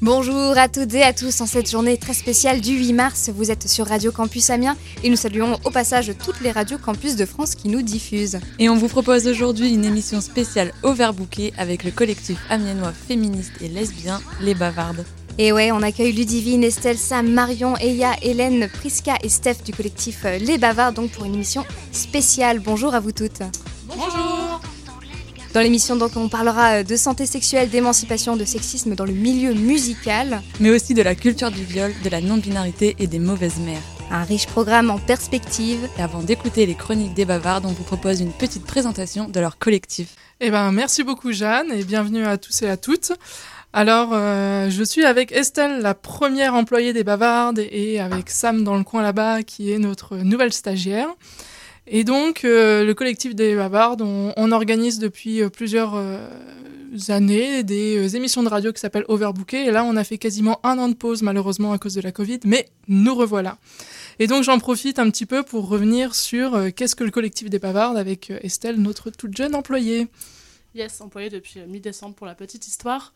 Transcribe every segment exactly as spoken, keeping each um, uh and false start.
Bonjour à toutes et à tous en cette journée très spéciale du huit mars, vous êtes sur Radio Campus Amiens et nous saluons au passage toutes les radios campus de France qui nous diffusent. Et on vous propose aujourd'hui une émission spéciale Overbooker avec le collectif amiennois féministe et lesbien Les Bavardes. Et ouais, on accueille Ludivine, Estelle, Sam, Marion, Eya, Hélène, Priska et Steph du collectif Les Bavardes donc pour une émission spéciale. Bonjour à vous toutes. Bonjour. Dans l'émission, donc, on parlera de santé sexuelle, d'émancipation, de sexisme dans le milieu musical. Mais aussi de la culture du viol, de la non-binarité et des mauvaises mères. Un riche programme en perspective. Et avant d'écouter les chroniques des Bavardes, on vous propose une petite présentation de leur collectif. Eh ben, merci beaucoup Jeanne et bienvenue à tous et à toutes. Alors, euh, je suis avec Estelle, la première employée des Bavardes, et avec Sam dans le coin là-bas, qui est notre nouvelle stagiaire. Et donc, euh, le collectif des Bavardes, on, on organise depuis plusieurs euh, années des euh, émissions de radio qui s'appellent Overbooker. Et là, on a fait quasiment un an de pause, malheureusement, à cause de la Covid, mais nous revoilà. Et donc, j'en profite un petit peu pour revenir sur euh, qu'est-ce que le collectif des Bavardes avec Estelle, notre toute jeune employée. Yes, employée depuis mi-décembre pour la petite histoire.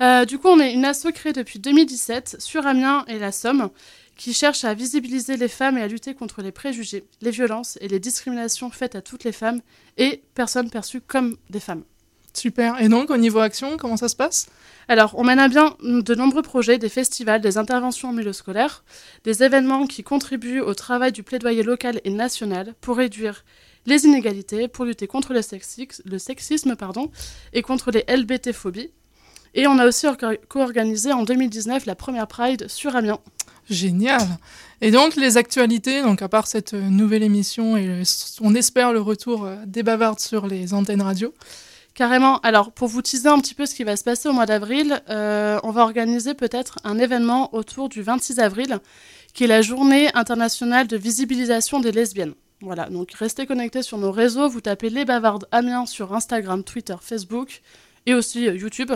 Euh, du coup, on est une asso créée depuis deux mille dix-sept sur Amiens et la Somme, qui cherche à visibiliser les femmes et à lutter contre les préjugés, les violences et les discriminations faites à toutes les femmes et personnes perçues comme des femmes. Super. Et donc, au niveau action, comment ça se passe ? Alors, on mène à bien de nombreux projets, des festivals, des interventions en milieu scolaire, des événements qui contribuent au travail du plaidoyer local et national pour réduire les inégalités, pour lutter contre le sexisme, le sexisme pardon, et contre les L B T-phobies. Et on a aussi co-organisé en deux mille dix-neuf la première Pride sur Amiens. Génial. Et donc, les actualités, donc à part cette nouvelle émission, et on espère le retour des Bavardes sur les antennes radio. Carrément. Alors, pour vous teaser un petit peu ce qui va se passer au mois d'avril, euh, on va organiser peut-être un événement autour du vingt-six avril, qui est la journée internationale de visibilisation des lesbiennes. Voilà, donc restez connectés sur nos réseaux, vous tapez les Bavardes Amiens sur Instagram, Twitter, Facebook et aussi euh, YouTube.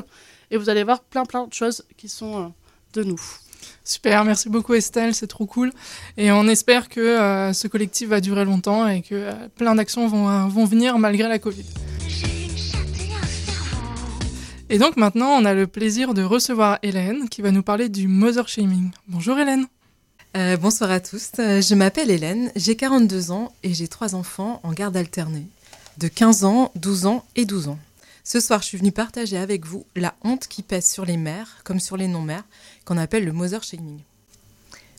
Et vous allez voir plein plein de choses qui sont euh, de nous. Super, merci beaucoup Estelle, c'est trop cool. Et on espère que euh, ce collectif va durer longtemps et que euh, plein d'actions vont, euh, vont venir malgré la Covid. Et donc maintenant, on a le plaisir de recevoir Hélène qui va nous parler du mother shaming. Bonjour Hélène. Euh, bonsoir à tous, je m'appelle Hélène, j'ai quarante-deux ans et j'ai trois enfants en garde alternée de quinze ans, douze ans et douze ans. Ce soir, je suis venue partager avec vous la honte qui pèse sur les mères, comme sur les non-mères, qu'on appelle le mother shaming.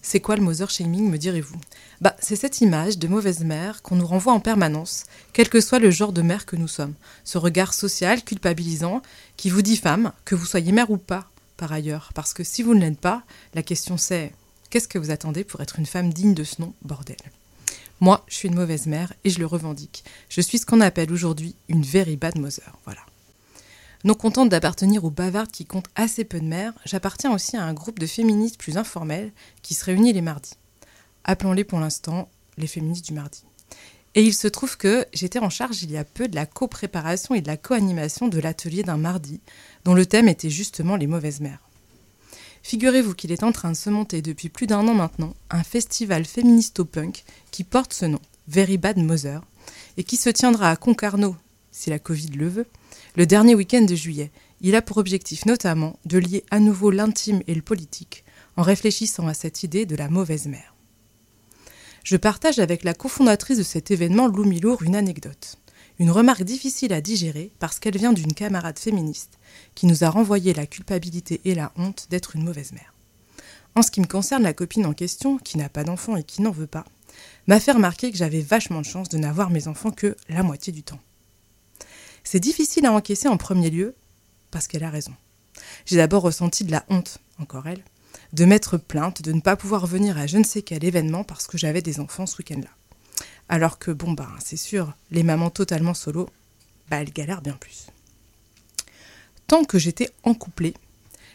C'est quoi le mother shaming, me direz-vous ? Bah, c'est cette image de mauvaise mère qu'on nous renvoie en permanence, quel que soit le genre de mère que nous sommes. Ce regard social, culpabilisant, qui vous diffame, que vous soyez mère ou pas, par ailleurs. Parce que si vous ne l'êtes pas, la question c'est, qu'est-ce que vous attendez pour être une femme digne de ce nom, bordel ? Moi, je suis une mauvaise mère et je le revendique. Je suis ce qu'on appelle aujourd'hui une very bad mother, voilà. Non contente d'appartenir aux Bavardes qui comptent assez peu de mères, j'appartiens aussi à un groupe de féministes plus informel qui se réunit les mardis. Appelons-les pour l'instant les féministes du mardi. Et il se trouve que j'étais en charge il y a peu de la co-préparation et de la co-animation de l'atelier d'un mardi, dont le thème était justement les mauvaises mères. Figurez-vous qu'il est en train de se monter depuis plus d'un an maintenant un festival féministo-punk qui porte ce nom, Very Bad Mother, et qui se tiendra à Concarneau, si la Covid le veut, le dernier week-end de juillet. Il a pour objectif notamment de lier à nouveau l'intime et le politique en réfléchissant à cette idée de la mauvaise mère. Je partage avec la cofondatrice de cet événement, Lou Milour, une anecdote. Une remarque difficile à digérer parce qu'elle vient d'une camarade féministe qui nous a renvoyé la culpabilité et la honte d'être une mauvaise mère. En ce qui me concerne, la copine en question, qui n'a pas d'enfant et qui n'en veut pas, m'a fait remarquer que j'avais vachement de chance de n'avoir mes enfants que la moitié du temps. C'est difficile à encaisser en premier lieu, parce qu'elle a raison. J'ai d'abord ressenti de la honte, encore elle, de m'être plainte, de ne pas pouvoir venir à je ne sais quel événement parce que j'avais des enfants ce week-end-là. Alors que, bon bah, c'est sûr, les mamans totalement solo, bah elles galèrent bien plus. Tant que j'étais encouplée,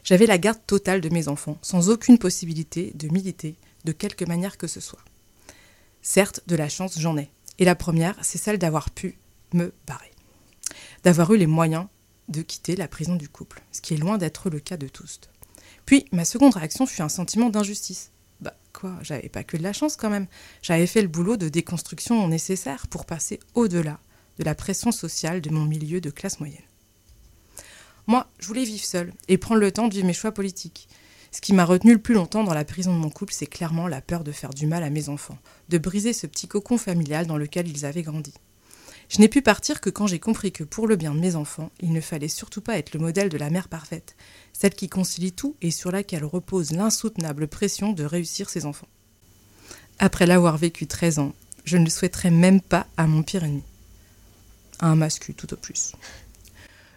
j'avais la garde totale de mes enfants, sans aucune possibilité de militer de quelque manière que ce soit. Certes, de la chance, j'en ai. Et la première, c'est celle d'avoir pu me barrer. D'avoir eu les moyens de quitter la prison du couple, ce qui est loin d'être le cas de tous. Puis, ma seconde réaction fut un sentiment d'injustice. Bah quoi, j'avais pas que de la chance quand même. J'avais fait le boulot de déconstruction nécessaire pour passer au-delà de la pression sociale de mon milieu de classe moyenne. Moi, je voulais vivre seule et prendre le temps de vivre mes choix politiques. Ce qui m'a retenue le plus longtemps dans la prison de mon couple, c'est clairement la peur de faire du mal à mes enfants, de briser ce petit cocon familial dans lequel ils avaient grandi. Je n'ai pu partir que quand j'ai compris que pour le bien de mes enfants, il ne fallait surtout pas être le modèle de la mère parfaite, celle qui concilie tout et sur laquelle repose l'insoutenable pression de réussir ses enfants. Après l'avoir vécu treize ans, je ne le souhaiterais même pas à mon pire ennemi. À un mascu, tout au plus.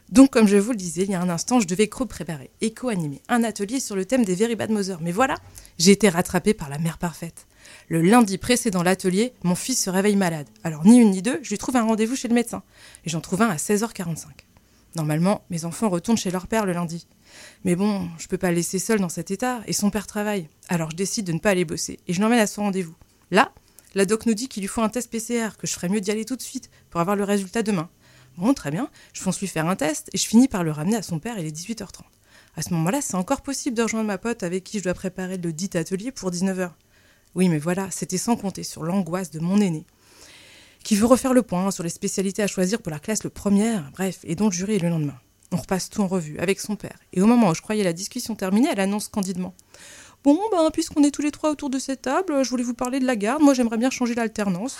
Donc, comme je vous le disais, il y a un instant, je devais co-préparer et co-animer un atelier sur le thème des Very Bad Mother. Mais voilà, j'ai été rattrapée par la mère parfaite. Le lundi précédent l'atelier, mon fils se réveille malade. Alors, ni une ni deux, je lui trouve un rendez-vous chez le médecin. Et j'en trouve un à seize heures quarante-cinq. Normalement, mes enfants retournent chez leur père le lundi. Mais bon, je peux pas le laisser seul dans cet état, et son père travaille. Alors, je décide de ne pas aller bosser, et je l'emmène à son rendez-vous. Là, la doc nous dit qu'il lui faut un test P C R, que je ferais mieux d'y aller tout de suite, pour avoir le résultat demain. Bon, très bien, je fonce lui faire un test et je finis par le ramener à son père, il est dix-huit heures trente. À ce moment-là, c'est encore possible de rejoindre ma pote avec qui je dois préparer le dit atelier pour dix-neuf heures. Oui, mais voilà, c'était sans compter sur l'angoisse de mon aîné, qui veut refaire le point sur les spécialités à choisir pour la classe le première, bref, et dont le jury est le lendemain. On repasse tout en revue avec son père, et au moment où je croyais la discussion terminée, elle annonce candidement. Bon, ben, puisqu'on est tous les trois autour de cette table, je voulais vous parler de la garde, moi j'aimerais bien changer l'alternance.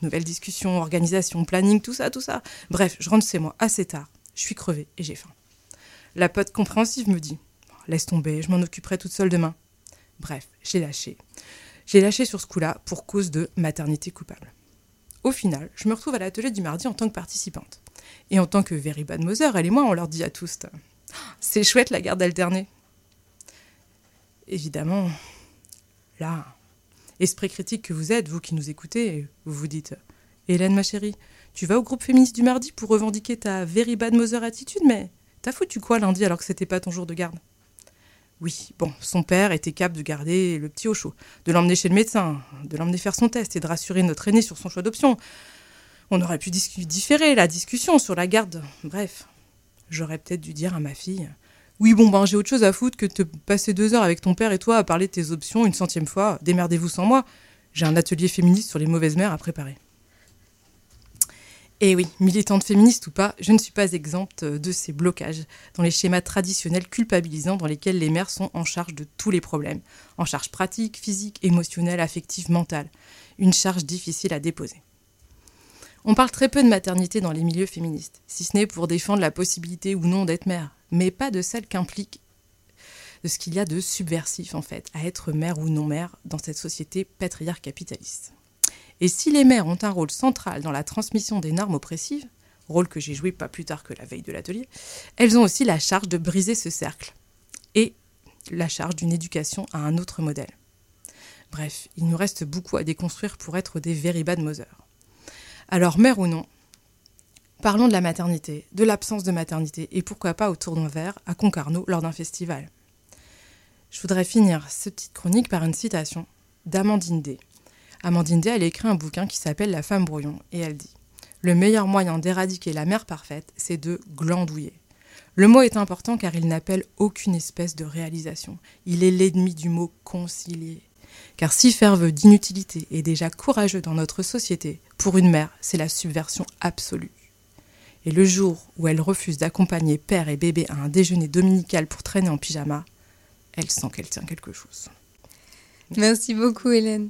Nouvelle discussion, organisation, planning, tout ça, tout ça. Bref, je rentre chez moi assez tard. Je suis crevée et j'ai faim. La pote compréhensive me dit « Laisse tomber, je m'en occuperai toute seule demain. » Bref, j'ai lâché. J'ai lâché sur ce coup-là pour cause de maternité coupable. Au final, je me retrouve à l'atelier du mardi en tant que participante. Et en tant que Very Bad Mother, elle et moi, on leur dit à tous « C'est chouette la garde alternée. » Évidemment, là... Esprit critique que vous êtes, vous qui nous écoutez, vous vous dites « Hélène, ma chérie, tu vas au groupe féministe du mardi pour revendiquer ta Very Bad Mother attitude, mais t'as foutu quoi lundi alors que c'était pas ton jour de garde ?» Oui, bon, son père était capable de garder le petit au chaud, de l'emmener chez le médecin, de l'emmener faire son test et de rassurer notre aîné sur son choix d'option. On aurait pu dis- différer la discussion sur la garde. Bref, j'aurais peut-être dû dire à ma fille « Oui, bon, ben, j'ai autre chose à foutre que de te passer deux heures avec ton père et toi à parler de tes options une centième fois. Démerdez-vous sans moi. J'ai un atelier féministe sur les mauvaises mères à préparer. » Et oui, militante féministe ou pas, je ne suis pas exempte de ces blocages dans les schémas traditionnels culpabilisants dans lesquels les mères sont en charge de tous les problèmes. En charge pratique, physique, émotionnelle, affective, mentale. Une charge difficile à déposer. On parle très peu de maternité dans les milieux féministes, si ce n'est pour défendre la possibilité ou non d'être mère. Mais pas de celle qu'implique de ce qu'il y a de subversif, en fait, à être mère ou non-mère dans cette société patriarcapitaliste. Et si les mères ont un rôle central dans la transmission des normes oppressives, rôle que j'ai joué pas plus tard que la veille de l'atelier, elles ont aussi la charge de briser ce cercle et la charge d'une éducation à un autre modèle. Bref, il nous reste beaucoup à déconstruire pour être des Very Bad Mother. Alors, mère ou non, parlons de la maternité, de l'absence de maternité, et pourquoi pas au Tour d'Anvers, à Concarneau, lors d'un festival. Je voudrais finir cette petite chronique par une citation d'Amandine D. Amandine D, elle écrit un bouquin qui s'appelle « La femme brouillon », et elle dit « Le meilleur moyen d'éradiquer la mère parfaite, c'est de glandouiller. Le mot est important car il n'appelle aucune espèce de réalisation. Il est l'ennemi du mot « concilier ». Car si faire vœu d'inutilité est déjà courageux dans notre société, pour une mère, c'est la subversion absolue. Et le jour où elle refuse d'accompagner père et bébé à un déjeuner dominical pour traîner en pyjama, elle sent qu'elle tient quelque chose. » Merci beaucoup, Hélène.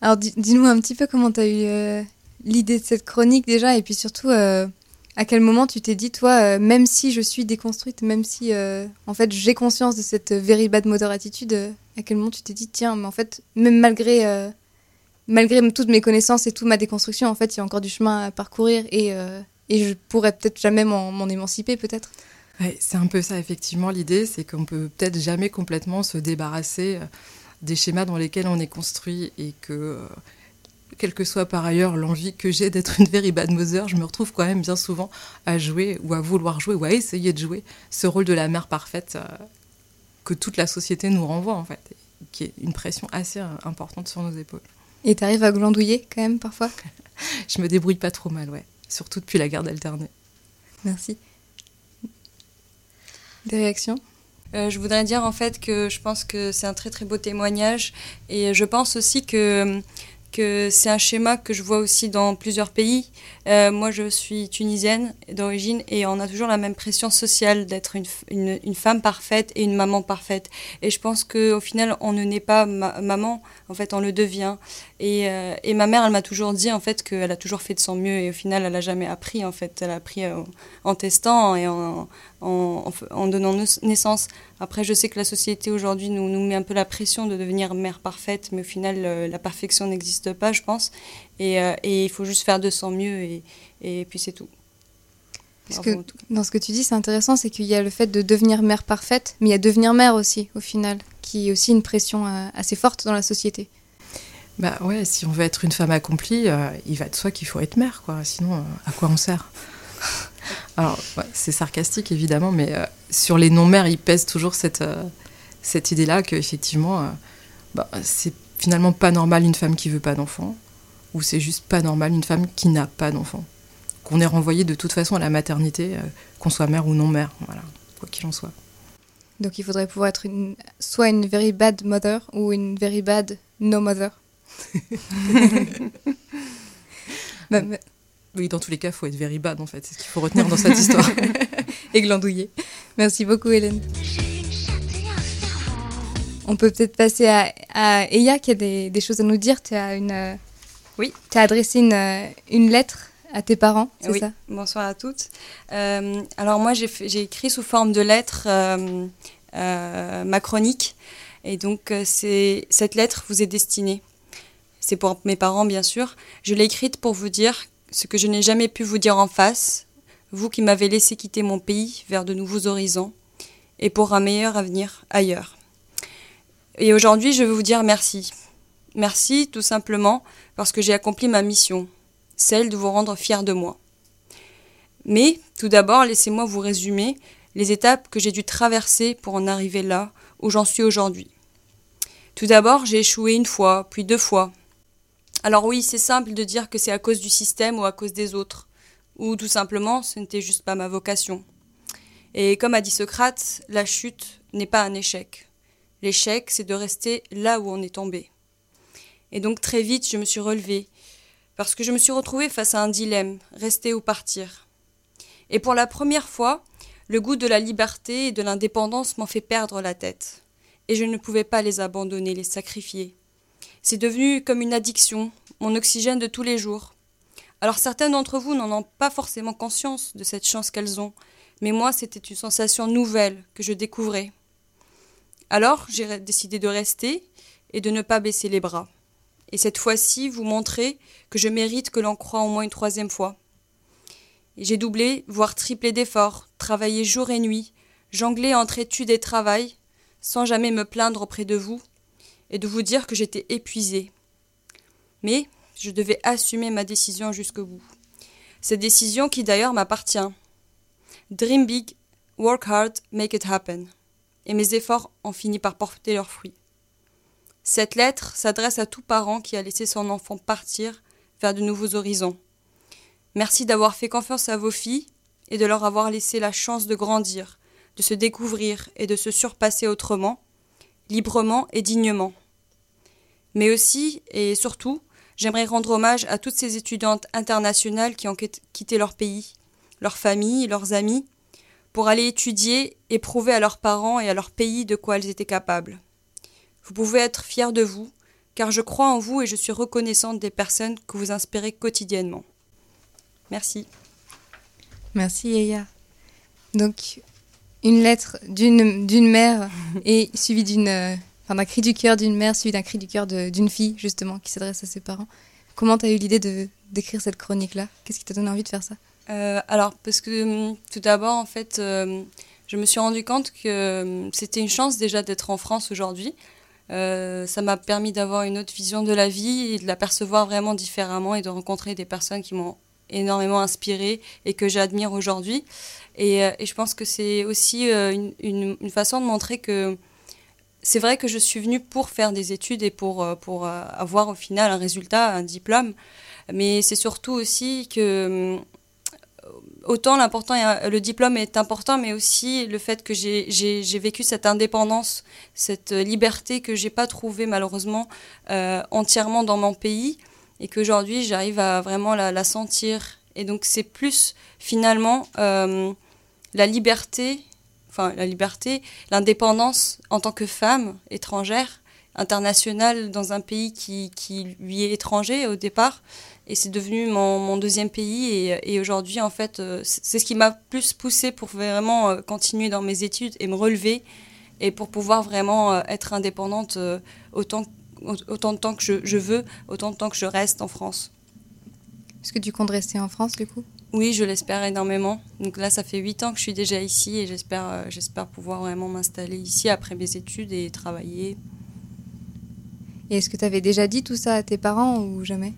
Alors, d- dis-nous un petit peu comment tu as eu euh, l'idée de cette chronique déjà, et puis surtout, euh, à quel moment tu t'es dit, toi, euh, même si je suis déconstruite, même si, euh, en fait, j'ai conscience de cette Very Bad Mother attitude, euh, à quel moment tu t'es dit, tiens, mais en fait, même malgré, euh, malgré toutes mes connaissances et toute ma déconstruction, en fait, il y a encore du chemin à parcourir, et... Euh, Et je pourrais peut-être jamais m'en, m'en émanciper, peut-être. Ouais, c'est un peu ça, effectivement, l'idée. C'est qu'on peut peut-être jamais complètement se débarrasser des schémas dans lesquels on est construit. Et que, euh, quelle que soit par ailleurs l'envie que j'ai d'être une Very Bad Mother, je me retrouve quand même bien souvent à jouer, ou à vouloir jouer, ou à essayer de jouer ce rôle de la mère parfaite euh, que toute la société nous renvoie, en fait, qui est une pression assez euh, importante sur nos épaules. Et t'arrives à glandouiller, quand même, parfois? Je me débrouille pas trop mal, ouais. Surtout depuis la garde alternée. Merci. Des réactions ? Euh, je voudrais dire en fait que je pense que c'est un très très beau témoignage, et je pense aussi que que c'est un schéma que je vois aussi dans plusieurs pays. Euh, moi, je suis tunisienne d'origine et on a toujours la même pression sociale d'être une, une, une femme parfaite et une maman parfaite. Et je pense qu'au final, on ne naît pas ma- maman, en fait, on le devient. Et, euh, et ma mère, elle m'a toujours dit, en fait, qu'elle a toujours fait de son mieux et au final, elle n'a jamais appris, en fait. Elle a appris en, en testant et en, en, en donnant naissance. Après, je sais que la société aujourd'hui nous, nous met un peu la pression de devenir mère parfaite, mais au final, euh, la perfection n'existe pas, je pense. Et, euh, et il faut juste faire de son mieux et, et puis c'est tout. Parce que, dans ce que tu dis, c'est intéressant, c'est qu'il y a le fait de devenir mère parfaite, mais il y a devenir mère aussi, au final, qui est aussi une pression euh, assez forte dans la société. Bah ouais, si on veut être une femme accomplie, euh, il va de soi qu'il faut être mère, quoi. Sinon, euh, à quoi on sert ? Alors, ouais, c'est sarcastique, évidemment, mais euh, sur les non-mères, il pèse toujours cette, euh, cette idée-là qu'effectivement, euh, bah, c'est finalement pas normal une femme qui veut pas d'enfant, ou c'est juste pas normal une femme qui n'a pas d'enfant. Qu'on est renvoyé de toute façon à la maternité, euh, qu'on soit mère ou non-mère, voilà, quoi qu'il en soit. Donc il faudrait pouvoir être une, soit une very bad mother ou une very bad no-mother. bah, bah... Oui, dans tous les cas, il faut être very bad, en fait. C'est ce qu'il faut retenir dans cette histoire. Et glandouiller. Merci beaucoup, Hélène. On peut peut-être passer à, à Eya, qui a des, des choses à nous dire. Tu as une, euh... oui. Tu as adressé une, euh, une lettre à tes parents, c'est oui. ça ? Bonsoir à toutes. Euh, alors moi, j'ai, fait, j'ai écrit sous forme de lettre euh, euh, ma chronique. Et donc, c'est, cette lettre vous est destinée. C'est pour mes parents, bien sûr. Je l'ai écrite pour vous dire ce que je n'ai jamais pu vous dire en face, vous qui m'avez laissé quitter mon pays vers de nouveaux horizons et pour un meilleur avenir ailleurs. Et aujourd'hui, je veux vous dire merci. Merci tout simplement parce que j'ai accompli ma mission, celle de vous rendre fiers de moi. Mais tout d'abord, laissez-moi vous résumer les étapes que j'ai dû traverser pour en arriver là où j'en suis aujourd'hui. Tout d'abord, j'ai échoué une fois, puis deux fois. Alors oui, c'est simple de dire que c'est à cause du système ou à cause des autres, ou tout simplement, ce n'était juste pas ma vocation. Et comme a dit Socrate, la chute n'est pas un échec. L'échec, c'est de rester là où on est tombé. Et donc très vite, je me suis relevée, parce que je me suis retrouvée face à un dilemme, rester ou partir. Et pour la première fois, le goût de la liberté et de l'indépendance m'en fait perdre la tête. Et je ne pouvais pas les abandonner, les sacrifier. C'est devenu comme une addiction, mon oxygène de tous les jours. Alors certaines d'entre vous n'en ont pas forcément conscience de cette chance qu'elles ont, mais moi c'était une sensation nouvelle que je découvrais. Alors j'ai décidé de rester et de ne pas baisser les bras. Et cette fois-ci, vous montrez que je mérite que l'on croie au moins une troisième fois. Et j'ai doublé, voire triplé d'efforts, travaillé jour et nuit, jonglé entre études et travail, sans jamais me plaindre auprès de vous, et de vous dire que j'étais épuisée. Mais je devais assumer ma décision jusqu'au bout. Cette décision qui d'ailleurs m'appartient. Dream big, work hard, make it happen. Et mes efforts ont fini par porter leurs fruits. Cette lettre s'adresse à tout parent qui a laissé son enfant partir vers de nouveaux horizons. Merci d'avoir fait confiance à vos filles et de leur avoir laissé la chance de grandir, de se découvrir et de se surpasser autrement, librement et dignement. Mais aussi et surtout, j'aimerais rendre hommage à toutes ces étudiantes internationales qui ont quitté leur pays, leur famille, leurs amis, pour aller étudier et prouver à leurs parents et à leur pays de quoi elles étaient capables. Vous pouvez être fiers de vous, car je crois en vous et je suis reconnaissante des personnes que vous inspirez quotidiennement. Merci. Merci Eya. Donc, une lettre d'une, d'une mère et suivie d'une, euh, enfin d'un cri du cœur d'une mère, suivi d'un cri du cœur de, d'une fille, justement, qui s'adresse à ses parents. Comment tu as eu l'idée de, d'écrire cette chronique-là ? Qu'est-ce qui t'a donné envie de faire ça ? euh, Alors, parce que tout d'abord, en fait, euh, je me suis rendu compte que c'était une chance déjà d'être en France aujourd'hui. Euh, ça m'a permis d'avoir une autre vision de la vie et de la percevoir vraiment différemment et de rencontrer des personnes qui m'ont énormément inspirée et que j'admire aujourd'hui. Et, et je pense que c'est aussi euh, une, une, une façon de montrer que c'est vrai que je suis venue pour faire des études et pour, euh, pour euh, avoir au final un résultat, un diplôme. Mais c'est surtout aussi que euh, autant l'important est, le diplôme est important, mais aussi le fait que j'ai, j'ai, j'ai vécu cette indépendance, cette liberté que j'ai pas trouvée malheureusement euh, entièrement dans mon pays, et qu'aujourd'hui j'arrive à vraiment la, la sentir. Et donc c'est plus finalement euh, la liberté, enfin la liberté, l'indépendance en tant que femme étrangère, internationale dans un pays qui, qui lui est étranger au départ. Et c'est devenu mon, mon deuxième pays. Et, et aujourd'hui, en fait, c'est ce qui m'a plus poussée pour vraiment continuer dans mes études et me relever et pour pouvoir vraiment être indépendante autant, autant de temps que je, je veux, autant de temps que je reste en France. Est-ce que tu comptes rester en France, du coup ? Oui, je l'espère énormément. Donc là, ça fait huit ans que je suis déjà ici et j'espère, j'espère pouvoir vraiment m'installer ici après mes études et travailler. Et est-ce que tu avais déjà dit tout ça à tes parents ou jamais ?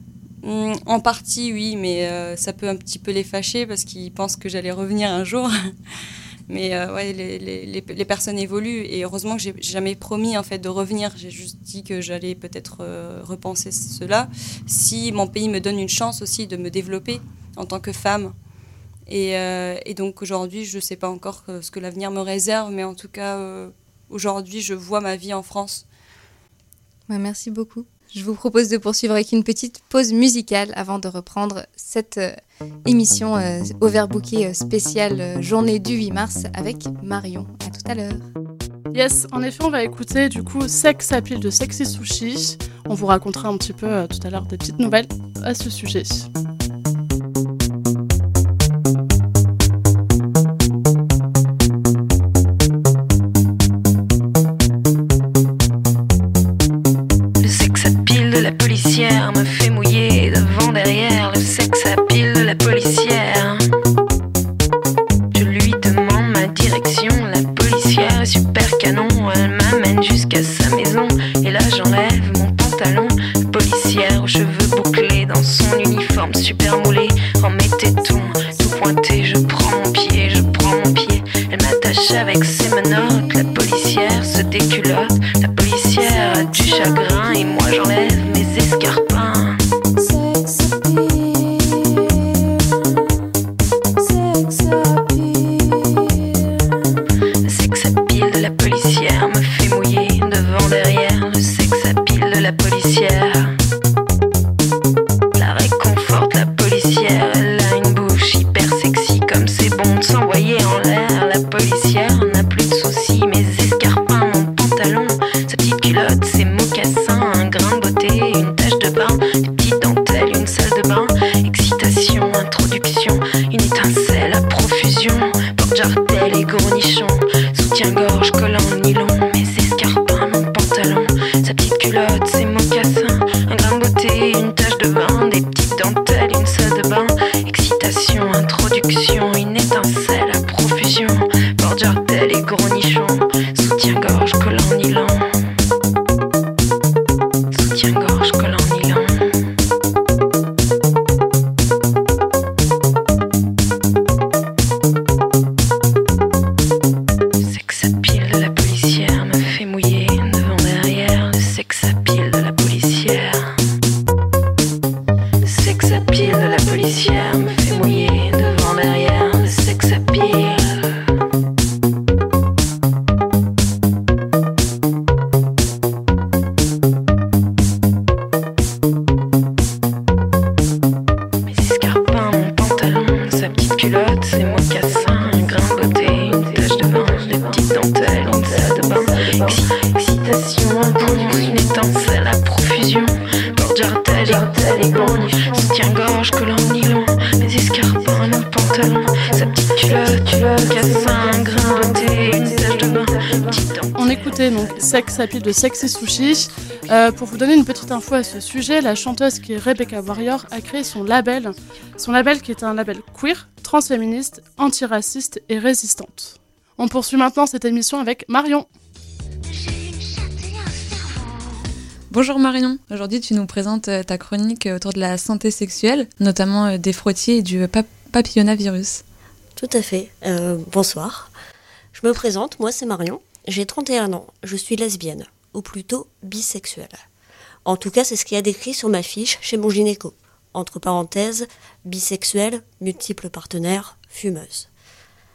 En partie, oui, mais euh, ça peut un petit peu les fâcher parce qu'ils pensent que j'allais revenir un jour. Mais euh, ouais, les, les, les, les personnes évoluent et heureusement que j'ai jamais promis en fait de revenir. J'ai juste dit que j'allais peut-être euh, repenser cela si mon pays me donne une chance aussi de me développer en tant que femme. Et, euh, et donc aujourd'hui, je ne sais pas encore ce que l'avenir me réserve, mais en tout cas, euh, aujourd'hui, je vois ma vie en France. Ouais, merci beaucoup. Je vous propose de poursuivre avec une petite pause musicale avant de reprendre cette euh, émission euh, overbookée spéciale euh, journée du huit mars avec Marion. À tout à l'heure. Yes, en effet, on va écouter du coup Sex Appeal de Sexy Sushi. On vous racontera un petit peu euh, tout à l'heure des petites nouvelles à ce sujet. De Sexy Sushi. Euh, pour vous donner une petite info à ce sujet, la chanteuse qui est Rebecca Warrior a créé son label, son label qui est un label queer, transféministe, antiraciste et résistante. On poursuit maintenant cette émission avec Marion. Bonjour Marion, aujourd'hui tu nous présentes ta chronique autour de la santé sexuelle, notamment des frottis et du pap- papillonavirus. Tout à fait, euh, bonsoir. Je me présente, moi c'est Marion. J'ai trente et un ans, je suis lesbienne, ou plutôt bisexuelle. En tout cas, c'est ce qu'il y a décrit sur ma fiche chez mon gynéco. entre parenthèses, bisexuelle, multiple partenaire, fumeuse.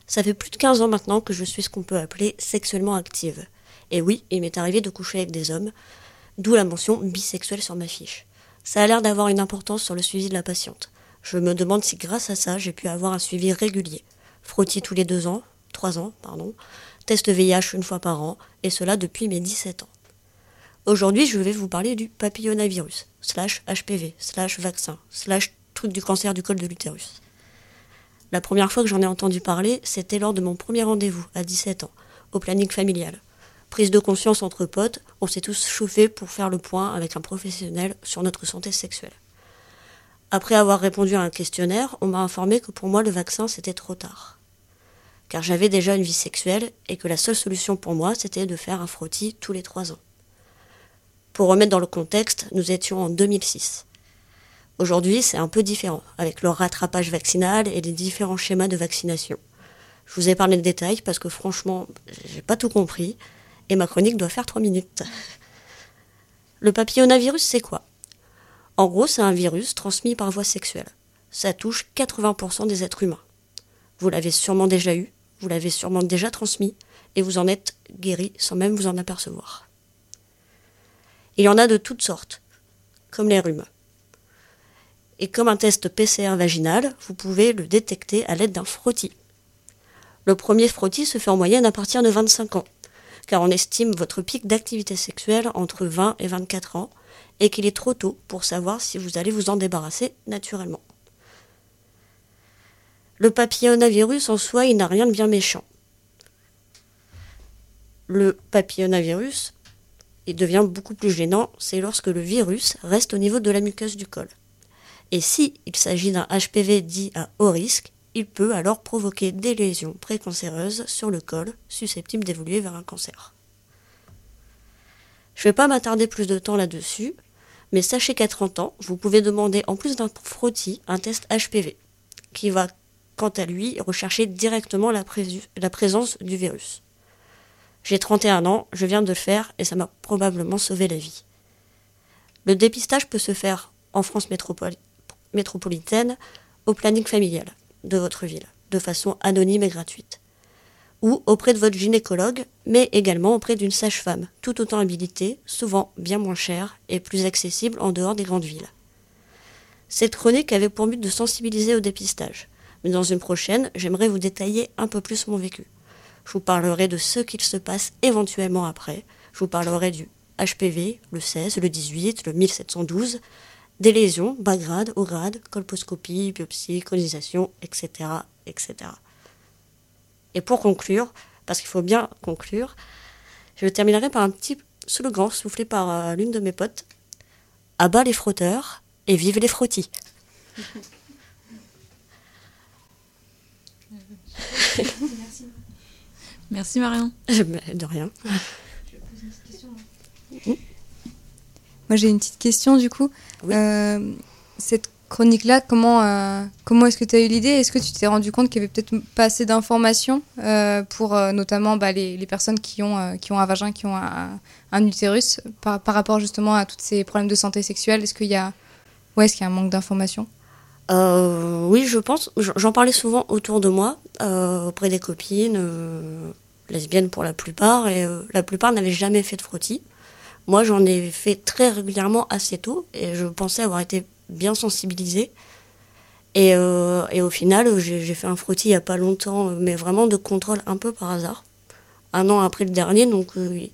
Ça fait plus de quinze ans maintenant que je suis ce qu'on peut appeler sexuellement active. Et oui, il m'est arrivé de coucher avec des hommes, d'où la mention bisexuelle sur ma fiche. Ça a l'air d'avoir une importance sur le suivi de la patiente. Je me demande si grâce à ça, j'ai pu avoir un suivi régulier. Frottis tous les deux ans, trois ans, pardon, test V I H une fois par an, et cela depuis mes dix-sept ans. Aujourd'hui, je vais vous parler du papillonavirus, slash H P V, slash vaccin, slash truc du cancer du col de l'utérus. La première fois que j'en ai entendu parler, c'était lors de mon premier rendez-vous, à dix-sept ans, au planning familial. Prise de conscience entre potes, on s'est tous chauffés pour faire le point avec un professionnel sur notre santé sexuelle. Après avoir répondu à un questionnaire, on m'a informé que pour moi le vaccin c'était trop tard. Car j'avais déjà une vie sexuelle et que la seule solution pour moi c'était de faire un frottis tous les trois ans. Pour remettre dans le contexte, nous étions en deux mille six. Aujourd'hui c'est un peu différent, avec le rattrapage vaccinal et les différents schémas de vaccination. Je vous ai parlé de détails parce que franchement, j'ai pas tout compris et ma chronique doit faire trois minutes. Le papillonavirus c'est quoi ? En gros, c'est un virus transmis par voie sexuelle. Ça touche quatre-vingts pour cent des êtres humains. Vous l'avez sûrement déjà eu, vous l'avez sûrement déjà transmis, et vous en êtes guéri sans même vous en apercevoir. Il y en a de toutes sortes, comme les rhumes. Et comme un test P C R vaginal, vous pouvez le détecter à l'aide d'un frottis. Le premier frottis se fait en moyenne à partir de vingt-cinq ans, car on estime votre pic d'activité sexuelle entre vingt et vingt-quatre ans, et qu'il est trop tôt pour savoir si vous allez vous en débarrasser naturellement. Le papillonavirus en soi, il n'a rien de bien méchant. Le papillonavirus, il devient beaucoup plus gênant, c'est lorsque le virus reste au niveau de la muqueuse du col. Et si il s'agit d'un H P V dit à haut risque, il peut alors provoquer des lésions précancéreuses sur le col, susceptibles d'évoluer vers un cancer. Je ne vais pas m'attarder plus de temps là-dessus, mais sachez qu'à trente ans, vous pouvez demander en plus d'un frottis un test H P V, qui va, quant à lui, rechercher directement la, pré- la présence du virus. J'ai trente et un ans, je viens de le faire et ça m'a probablement sauvé la vie. Le dépistage peut se faire en France métropole- métropolitaine au planning familial de votre ville, de façon anonyme et gratuite, ou auprès de votre gynécologue, mais également auprès d'une sage-femme, tout autant habilitée, souvent bien moins chère et plus accessible en dehors des grandes villes. Cette chronique avait pour but de sensibiliser au dépistage, mais dans une prochaine, j'aimerais vous détailler un peu plus mon vécu. Je vous parlerai de ce qu'il se passe éventuellement après, je vous parlerai du H P V, le seize, le dix-huit, le mille sept cent douze, des lésions, bas grade, haut grade, colposcopie, biopsie, colonisation, et cetera, et cetera. Et pour conclure, parce qu'il faut bien conclure, je terminerai par un petit slogan soufflé par euh, l'une de mes potes. À bas les frotteurs et vive les frottis. Merci. Merci Marion. De rien. Je vais poser une petite question. Mmh. Moi j'ai une petite question du coup. Oui. Euh, cette chronique-là, comment, euh, comment est-ce que tu as eu l'idée ? Est-ce que tu t'es rendu compte qu'il n'y avait peut-être pas assez d'informations euh, pour euh, notamment bah, les, les personnes qui ont, euh, qui ont un vagin, qui ont un, un utérus, par, par rapport justement à tous ces problèmes de santé sexuelle ? Est-ce qu'il y a, ouais, est-ce qu'il y a un manque d'informations ? euh, Oui, je pense. J'en parlais souvent autour de moi, euh, auprès des copines, euh, lesbiennes pour la plupart, et euh, la plupart n'avaient jamais fait de frottis. Moi, j'en ai fait très régulièrement assez tôt, et je pensais avoir été bien sensibilisée. Et, euh, et au final, j'ai, j'ai fait un frottis il n'y a pas longtemps, mais vraiment de contrôle un peu par hasard. Un an après le dernier, donc... Euh,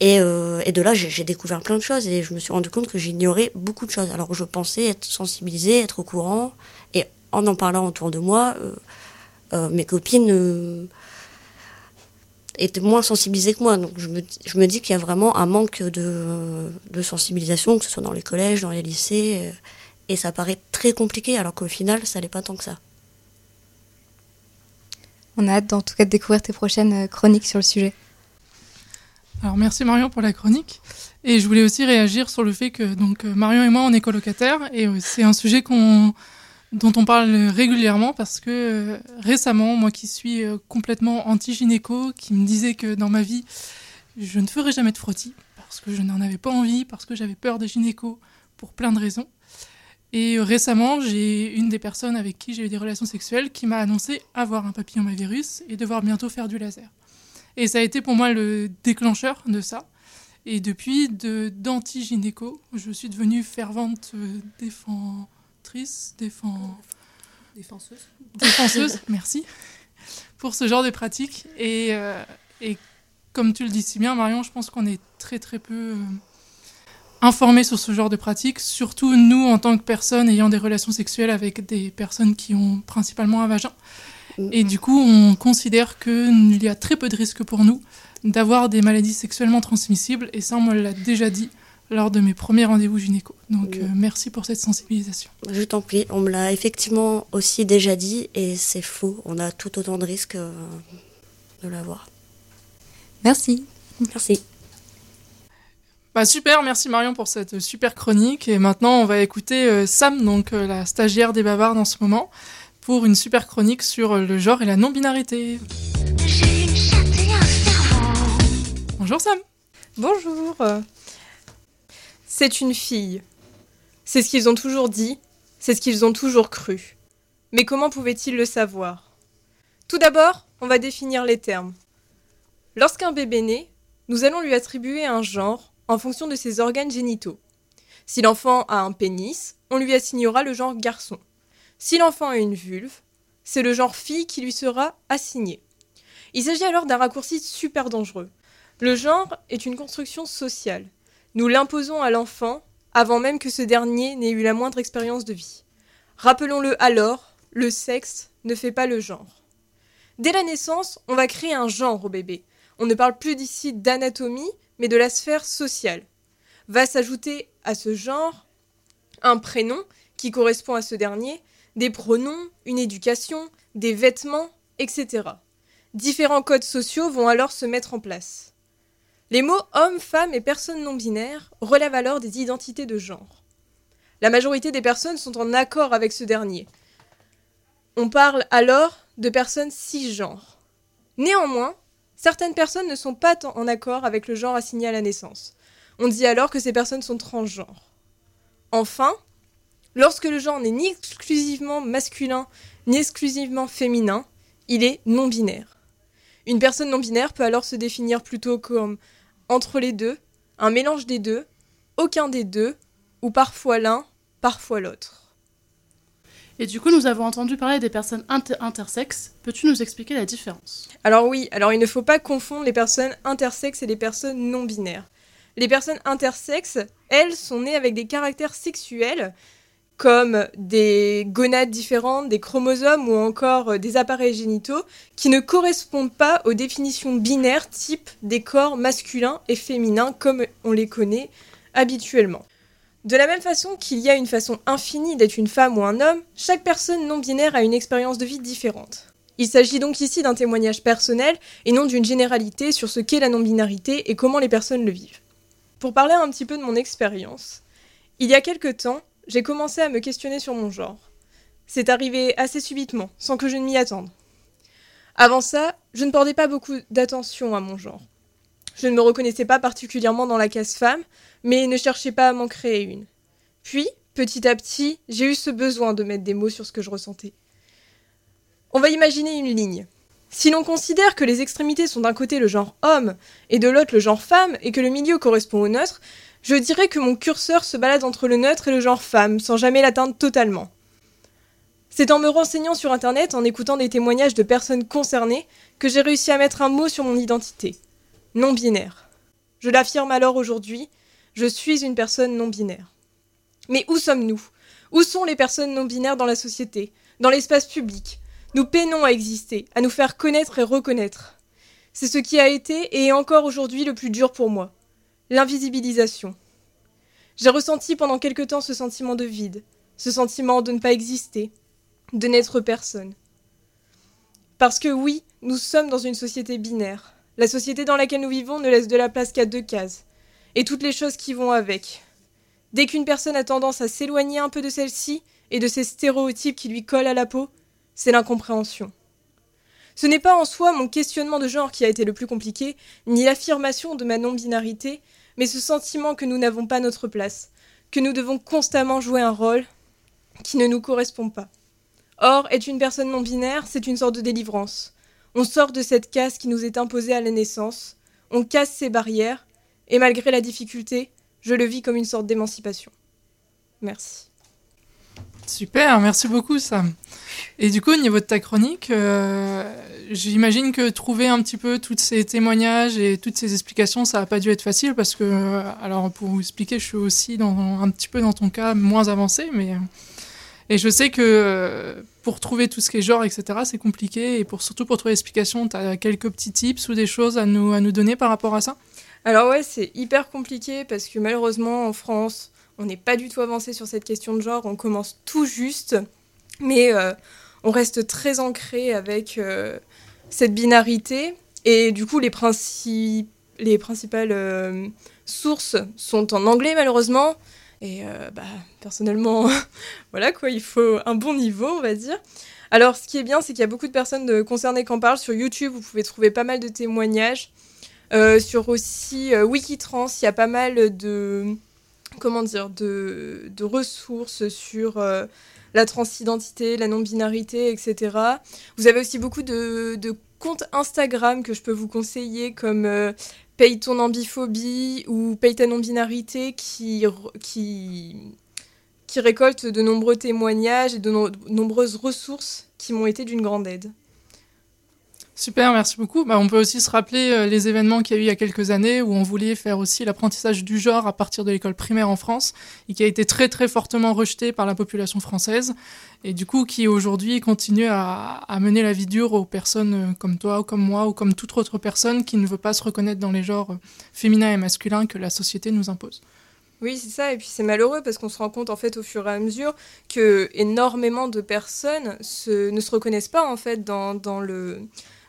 et, euh, et de là, j'ai, j'ai découvert plein de choses et je me suis rendu compte que j'ignorais beaucoup de choses. Alors je pensais être sensibilisée, être au courant, et en en parlant autour de moi, euh, euh, mes copines euh, étaient moins sensibilisées que moi. Donc je me, je me dis qu'il y a vraiment un manque de, de sensibilisation, que ce soit dans les collèges, dans les lycées, et ça paraît très compliqué, alors qu'au final, ça l'est pas tant que ça. On a hâte, en tout cas, de découvrir tes prochaines chroniques sur le sujet. Alors merci Marion pour la chronique, et je voulais aussi réagir sur le fait que donc Marion et moi, on est colocataires, et c'est un sujet qu'on, dont on parle régulièrement, parce que récemment, moi qui suis complètement anti-gynéco, qui me disait que dans ma vie, je ne ferais jamais de frottis, parce que je n'en avais pas envie, parce que j'avais peur des gynécos, pour plein de raisons. Et récemment, j'ai une des personnes avec qui j'ai eu des relations sexuelles qui m'a annoncé avoir un papillomavirus et devoir bientôt faire du laser. Et ça a été pour moi le déclencheur de ça. Et depuis, de, d'anti-gynéco, je suis devenue fervente défentrice, défend... défenseuse. Défenseuse, merci, pour ce genre de pratiques. Et, euh, et comme tu le dis si bien, Marion, je pense qu'on est très très peu... Euh, informés sur ce genre de pratiques, surtout nous en tant que personnes ayant des relations sexuelles avec des personnes qui ont principalement un vagin. Et du coup, on considère qu'il y a très peu de risques pour nous d'avoir des maladies sexuellement transmissibles, et ça, on me l'a déjà dit lors de mes premiers rendez-vous gynéco. Donc, euh, merci pour cette sensibilisation. Je t'en prie, on me l'a effectivement aussi déjà dit, et c'est faux, on a tout autant de risques euh, de l'avoir. Merci. Merci. Bah super, merci Marion pour cette super chronique. Et maintenant, on va écouter Sam, donc la stagiaire des Bavardes en ce moment, pour une super chronique sur le genre et la non-binarité. J'ai une chatte et un servant. Bonjour Sam. Bonjour. C'est une fille. C'est ce qu'ils ont toujours dit, c'est ce qu'ils ont toujours cru. Mais comment pouvaient-ils le savoir ? Tout d'abord, on va définir les termes. Lorsqu'un bébé naît, nous allons lui attribuer un genre en fonction de ses organes génitaux. Si l'enfant a un pénis, on lui assignera le genre garçon. Si l'enfant a une vulve, c'est le genre fille qui lui sera assigné. Il s'agit alors d'un raccourci super dangereux. Le genre est une construction sociale. Nous l'imposons à l'enfant avant même que ce dernier n'ait eu la moindre expérience de vie. Rappelons-le alors, le sexe ne fait pas le genre. Dès la naissance, on va créer un genre au bébé. On ne parle plus d'ici d'anatomie, mais de la sphère sociale. Va s'ajouter à ce genre un prénom qui correspond à ce dernier, des pronoms, une éducation, des vêtements, et cetera. Différents codes sociaux vont alors se mettre en place. Les mots homme, femme et personne non binaire relèvent alors des identités de genre. La majorité des personnes sont en accord avec ce dernier. On parle alors de personnes cisgenres. Néanmoins, certaines personnes ne sont pas en accord avec le genre assigné à la naissance. On dit alors que ces personnes sont transgenres. Enfin, lorsque le genre n'est ni exclusivement masculin, ni exclusivement féminin, il est non-binaire. Une personne non-binaire peut alors se définir plutôt comme entre les deux, un mélange des deux, aucun des deux, ou parfois l'un, parfois l'autre. Et du coup, nous avons entendu parler des personnes inter- intersexes. Peux-tu nous expliquer la différence ? Alors oui, alors il ne faut pas confondre les personnes intersexes et les personnes non-binaires. Les personnes intersexes, elles, sont nées avec des caractères sexuels, comme des gonades différentes, des chromosomes ou encore des appareils génitaux, qui ne correspondent pas aux définitions binaires type des corps masculins et féminins, comme on les connaît habituellement. De la même façon qu'il y a une façon infinie d'être une femme ou un homme, chaque personne non-binaire a une expérience de vie différente. Il s'agit donc ici d'un témoignage personnel et non d'une généralité sur ce qu'est la non-binarité et comment les personnes le vivent. Pour parler un petit peu de mon expérience, il y a quelques temps, j'ai commencé à me questionner sur mon genre. C'est arrivé assez subitement, sans que je ne m'y attende. Avant ça, je ne portais pas beaucoup d'attention à mon genre. Je ne me reconnaissais pas particulièrement dans la case femme, mais ne cherchais pas à m'en créer une. Puis, petit à petit, j'ai eu ce besoin de mettre des mots sur ce que je ressentais. On va imaginer une ligne. Si l'on considère que les extrémités sont d'un côté le genre homme et de l'autre le genre femme, et que le milieu correspond au neutre, je dirais que mon curseur se balade entre le neutre et le genre femme, sans jamais l'atteindre totalement. C'est en me renseignant sur internet, en écoutant des témoignages de personnes concernées, que j'ai réussi à mettre un mot sur mon identité. Non-binaire. Je l'affirme alors aujourd'hui, je suis une personne non-binaire. Mais où sommes-nous ? Où sont les personnes non-binaires dans la société, dans l'espace public ? Nous peinons à exister, à nous faire connaître et reconnaître. C'est ce qui a été et est encore aujourd'hui le plus dur pour moi. L'invisibilisation. J'ai ressenti pendant quelque temps ce sentiment de vide, ce sentiment de ne pas exister, de n'être personne. Parce que oui, nous sommes dans une société binaire. La société dans laquelle nous vivons ne laisse de la place qu'à deux cases, et toutes les choses qui vont avec. Dès qu'une personne a tendance à s'éloigner un peu de celle-ci, et de ces stéréotypes qui lui collent à la peau, c'est l'incompréhension. Ce n'est pas en soi mon questionnement de genre qui a été le plus compliqué, ni l'affirmation de ma non-binarité, mais ce sentiment que nous n'avons pas notre place, que nous devons constamment jouer un rôle, qui ne nous correspond pas. Or, être une personne non-binaire, c'est une sorte de délivrance. On sort de cette case qui nous est imposée à la naissance, on casse ces barrières, et malgré la difficulté, je le vis comme une sorte d'émancipation. Merci. Super, merci beaucoup Sam. Et du coup, au niveau de ta chronique, euh, j'imagine que trouver un petit peu tous ces témoignages et toutes ces explications, ça n'a pas dû être facile parce que, alors pour vous expliquer, je suis aussi dans, un petit peu dans ton cas moins avancé, mais et je sais que euh, pour trouver tout ce qui est genre, et cetera, c'est compliqué et pour surtout pour trouver l'explication, tu as quelques petits tips ou des choses à nous à nous donner par rapport à ça ? Alors ouais, c'est hyper compliqué parce que malheureusement en France, on n'est pas du tout avancé sur cette question de genre, on commence tout juste, mais euh, on reste très ancré avec euh, cette binarité. Et du coup, les, princi- les principales euh, sources sont en anglais, malheureusement. Et euh, bah, personnellement, voilà quoi, il faut un bon niveau, on va dire. Alors, ce qui est bien, c'est qu'il y a beaucoup de personnes de concernées qui en parlent. Sur YouTube, vous pouvez trouver pas mal de témoignages. Euh, sur aussi euh, Wikitrans, il y a pas mal de... comment dire, de, de ressources sur euh, la transidentité, la non-binarité, et cetera. Vous avez aussi beaucoup de, de comptes Instagram que je peux vous conseiller, comme euh, Paye ton ambiphobie ou Paye ta non-binarité, qui, qui, qui récoltent de nombreux témoignages et de, no- de nombreuses ressources qui m'ont été d'une grande aide. Super, merci beaucoup. Bah, on peut aussi se rappeler les événements qu'il y a eu il y a quelques années où on voulait faire aussi l'apprentissage du genre à partir de l'école primaire en France et qui a été très très fortement rejeté par la population française et du coup qui aujourd'hui continue à, à mener la vie dure aux personnes comme toi ou comme moi ou comme toute autre personne qui ne veut pas se reconnaître dans les genres féminins et masculins que la société nous impose. Oui, c'est ça, et puis c'est malheureux parce qu'on se rend compte en fait au fur et à mesure que énormément de personnes se, ne se reconnaissent pas en fait dans, dans le...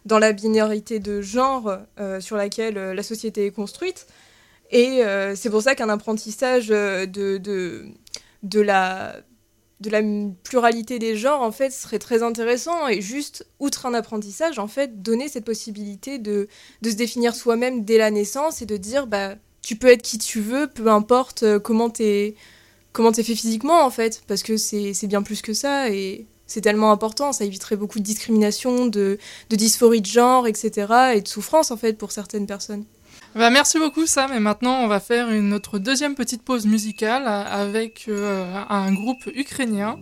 dans la binarité de genre euh, sur laquelle euh, la société est construite. Et euh, c'est pour ça qu'un apprentissage euh, de, de, de, la, de la pluralité des genres, en fait, serait très intéressant. Et juste, outre un apprentissage, en fait, donner cette possibilité de, de se définir soi-même dès la naissance et de dire, bah, tu peux être qui tu veux, peu importe comment t'es, comment t'es fait physiquement, en fait, parce que c'est, c'est bien plus que ça. Et... c'est tellement important, ça éviterait beaucoup de discrimination, de, de dysphorie de genre, et cetera, et de souffrance, en fait, pour certaines personnes. Bah, merci beaucoup, Sam. Et maintenant, on va faire une, notre deuxième petite pause musicale avec euh, un groupe ukrainien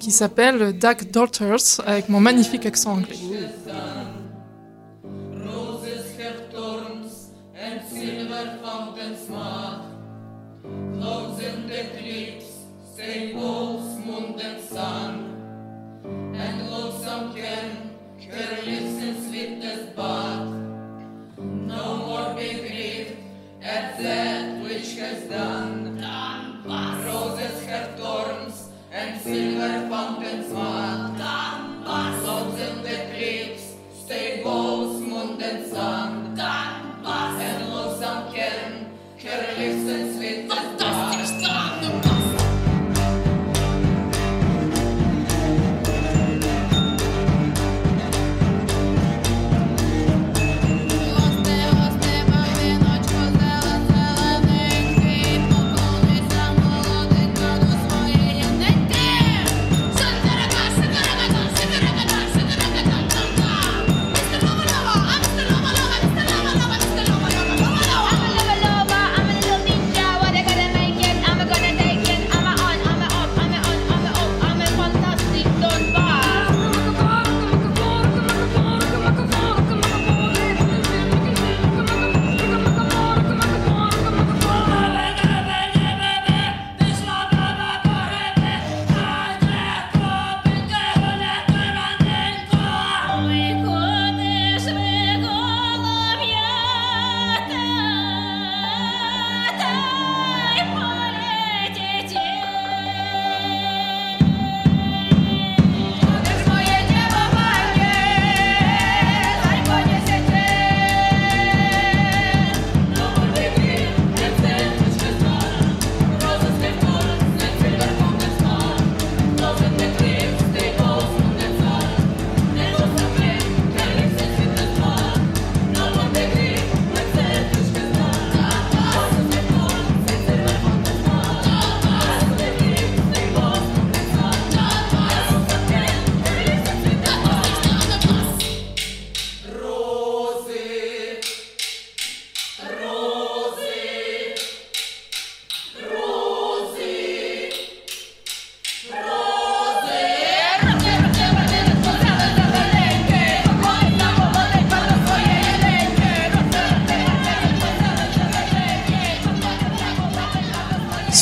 qui s'appelle Dark Daughters, avec mon magnifique accent anglais. And loathsome can, her lips and sweet as bud. No more be grieved at that which has done. Roses have thorns and silver fountains mud. Loathsome that lips, stay both moon and sun. And loathsome can, her lips and sweet as bud.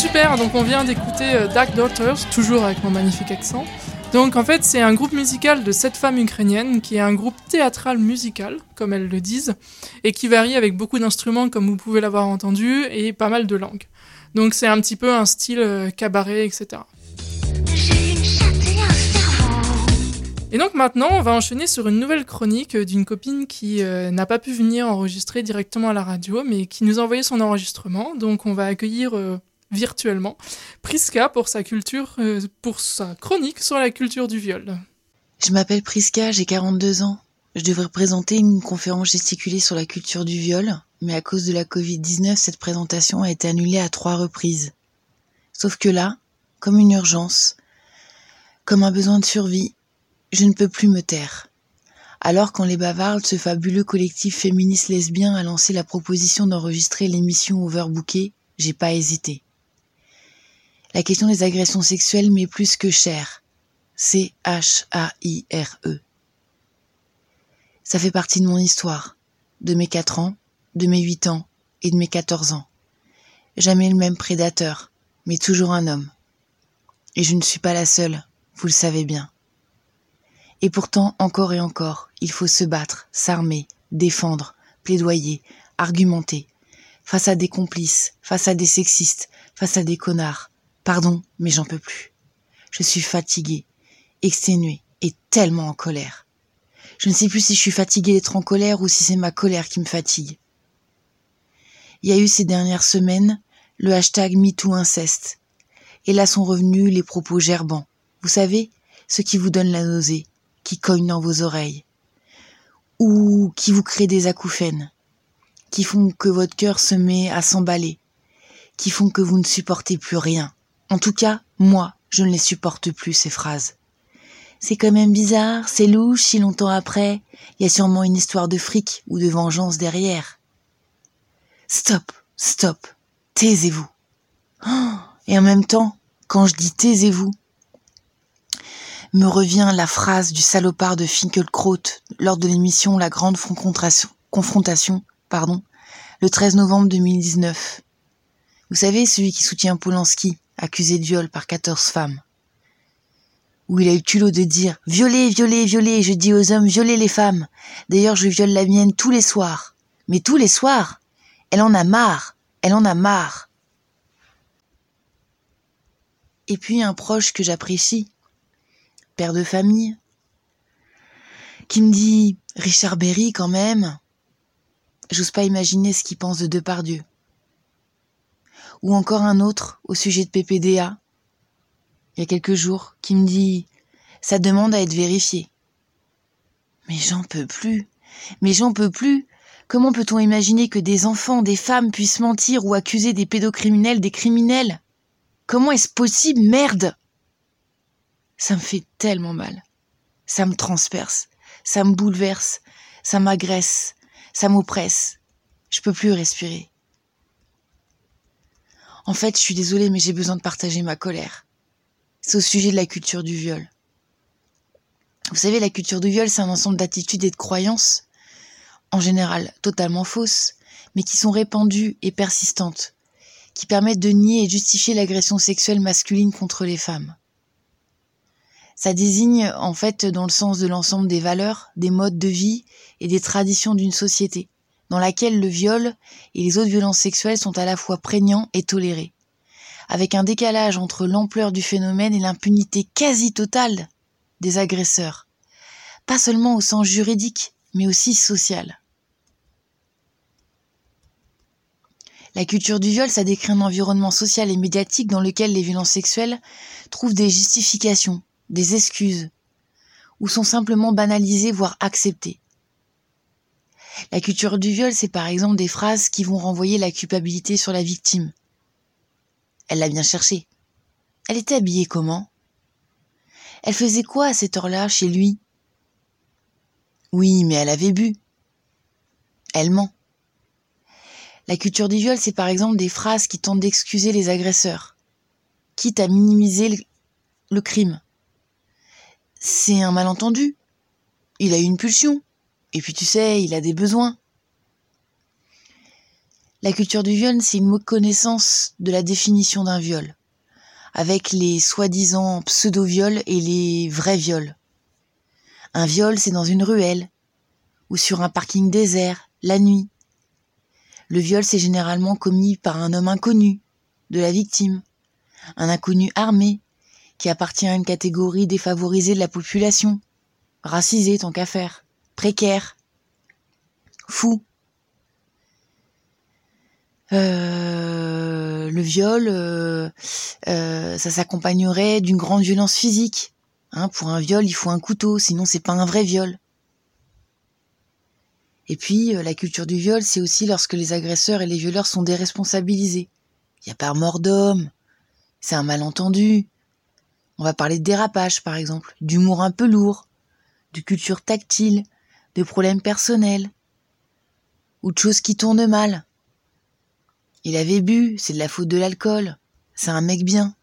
super, donc on vient d'écouter Dark Daughters, toujours avec mon magnifique accent. Donc en fait, c'est un groupe musical de sept femmes ukrainiennes qui est un groupe théâtral musical, comme elles le disent, et qui varie avec beaucoup d'instruments, comme vous pouvez l'avoir entendu, et pas mal de langues. Donc c'est un petit peu un style cabaret, et cetera. Et donc maintenant, on va enchaîner sur une nouvelle chronique d'une copine qui euh, n'a pas pu venir enregistrer directement à la radio, mais qui nous a envoyé son enregistrement. Donc on va accueillir euh, virtuellement Priska pour sa culture, euh, pour sa chronique sur la culture du viol. Je m'appelle Priska, j'ai quarante-deux ans. Je devrais présenter une conférence gesticulée sur la culture du viol, mais à cause de la covid dix-neuf, cette présentation a été annulée à trois reprises. Sauf que là, comme une urgence, comme un besoin de survie, je ne peux plus me taire. Alors quand les Bavardes, ce fabuleux collectif féministe lesbien, a lancé la proposition d'enregistrer l'émission Overbooker, j'ai pas hésité. La question des agressions sexuelles m'est plus que chère. C H A I R E. Ça fait partie de mon histoire, de mes quatre ans, de mes huit ans et de mes quatorze ans. Jamais le même prédateur, mais toujours un homme. Et je ne suis pas la seule, vous le savez bien. Et pourtant, encore et encore, il faut se battre, s'armer, défendre, plaidoyer, argumenter, face à des complices, face à des sexistes, face à des connards. Pardon, mais j'en peux plus. Je suis fatiguée, exténuée et tellement en colère. Je ne sais plus si je suis fatiguée d'être en colère ou si c'est ma colère qui me fatigue. Il y a eu ces dernières semaines le hashtag MeTooInceste. Et là sont revenus les propos gerbants. Vous savez, ceux qui vous donnent la nausée, qui cognent dans vos oreilles, ou qui vous créent des acouphènes, qui font que votre cœur se met à s'emballer, qui font que vous ne supportez plus rien. En tout cas, moi, je ne les supporte plus, ces phrases. C'est quand même bizarre, c'est louche, si longtemps après, il y a sûrement une histoire de fric ou de vengeance derrière. Stop, stop, taisez-vous. Oh, et en même temps, quand je dis taisez-vous, me revient la phrase du salopard de Finkelkraut lors de l'émission La Grande Confrontation, pardon, le treize novembre deux mille dix-neuf. Vous savez, celui qui soutient Polanski, accusé de viol par quatorze femmes. Où il a eu le culot de dire « Violez, violez, violez, je dis aux hommes, violez les femmes. D'ailleurs, je viole la mienne tous les soirs. Mais tous les soirs, elle en a marre, elle en a marre. » Et puis un proche que j'apprécie, père de famille, qui me dit « Richard Berry quand même ». J'ose pas imaginer ce qu'il pense de Depardieu. Ou encore un autre, au sujet de P P D A, il y a quelques jours, qui me dit « ça demande à être vérifié ». Mais j'en peux plus, mais j'en peux plus. Comment peut-on imaginer que des enfants, des femmes puissent mentir ou accuser des pédocriminels, des criminels ? Comment est-ce possible, merde ? Ça me fait tellement mal. Ça me transperce. Ça me bouleverse. Ça m'agresse. Ça m'oppresse. Je peux plus respirer. En fait, je suis désolée, mais j'ai besoin de partager ma colère. C'est au sujet de la culture du viol. Vous savez, la culture du viol, c'est un ensemble d'attitudes et de croyances, en général totalement fausses, mais qui sont répandues et persistantes, qui permettent de nier et justifier l'agression sexuelle masculine contre les femmes. Ça désigne, en fait, dans le sens de l'ensemble des valeurs, des modes de vie et des traditions d'une société, dans laquelle le viol et les autres violences sexuelles sont à la fois prégnants et tolérés, avec un décalage entre l'ampleur du phénomène et l'impunité quasi totale des agresseurs, pas seulement au sens juridique, mais aussi social. La culture du viol, ça décrit un environnement social et médiatique dans lequel les violences sexuelles trouvent des justifications, des excuses, ou sont simplement banalisées, voire acceptées. La culture du viol, c'est par exemple des phrases qui vont renvoyer la culpabilité sur la victime. Elle l'a bien cherché. Elle était habillée comment ? Elle faisait quoi à cette heure-là chez lui ? Oui, mais elle avait bu. Elle ment. La culture du viol, c'est par exemple des phrases qui tentent d'excuser les agresseurs, quitte à minimiser le crime. C'est un malentendu. Il a eu une pulsion. Et puis tu sais, il a des besoins. La culture du viol, c'est une méconnaissance de la définition d'un viol, avec les soi-disant pseudo-viols et les vrais viols. Un viol, c'est dans une ruelle, ou sur un parking désert, la nuit. Le viol, c'est généralement commis par un homme inconnu, de la victime, un inconnu armé, qui appartient à une catégorie défavorisée de la population, racisé tant qu'à faire, précaire, fou. Euh, le viol, euh, euh, ça s'accompagnerait d'une grande violence physique. Hein, pour un viol, il faut un couteau, sinon c'est pas un vrai viol. Et puis, euh, la culture du viol, c'est aussi lorsque les agresseurs et les violeurs sont déresponsabilisés. Il n'y a pas mort d'homme, c'est un malentendu. On va parler de dérapage, par exemple, d'humour un peu lourd, de culture tactile, de problèmes personnels, ou de choses qui tournent mal. Il avait bu, c'est de la faute de l'alcool, c'est un mec bien.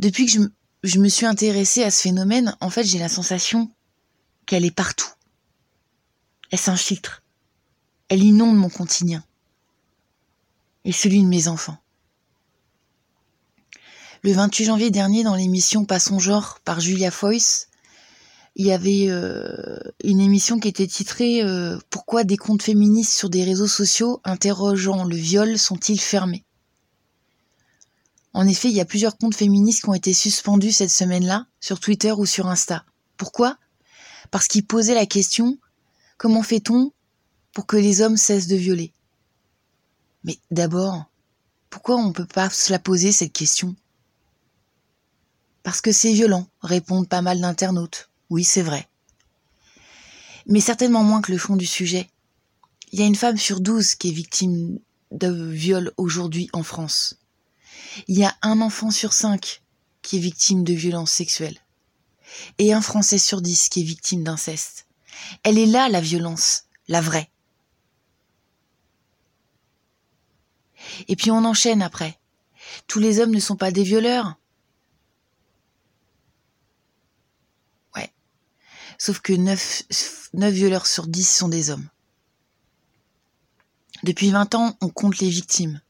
Depuis que je, je me suis intéressée à ce phénomène, en fait j'ai la sensation qu'elle est partout. Elle s'infiltre, elle inonde mon quotidien et celui de mes enfants. Le vingt-huit janvier dernier, dans l'émission Passons Genre par Julia Foyce, il y avait euh, une émission qui était titrée euh, « Pourquoi des comptes féministes sur des réseaux sociaux interrogeant le viol sont-ils fermés ?» En effet, il y a plusieurs comptes féministes qui ont été suspendus cette semaine-là, sur Twitter ou sur Insta. Pourquoi ? Parce qu'ils posaient la question « Comment fait-on pour que les hommes cessent de violer ?» Mais d'abord, pourquoi on ne peut pas se la poser cette question ? Parce que c'est violent, répondent pas mal d'internautes. Oui, c'est vrai. Mais certainement moins que le fond du sujet. Il y a une femme sur douze qui est victime de viol aujourd'hui en France. Il y a un enfant sur cinq qui est victime de violences sexuelles. Et un Français sur dix qui est victime d'inceste. Elle est là, la violence, la vraie. Et puis on enchaîne après. Tous les hommes ne sont pas des violeurs. Sauf que neuf, neuf violeurs sur dix sont des hommes. Depuis vingt ans, on compte les victimes.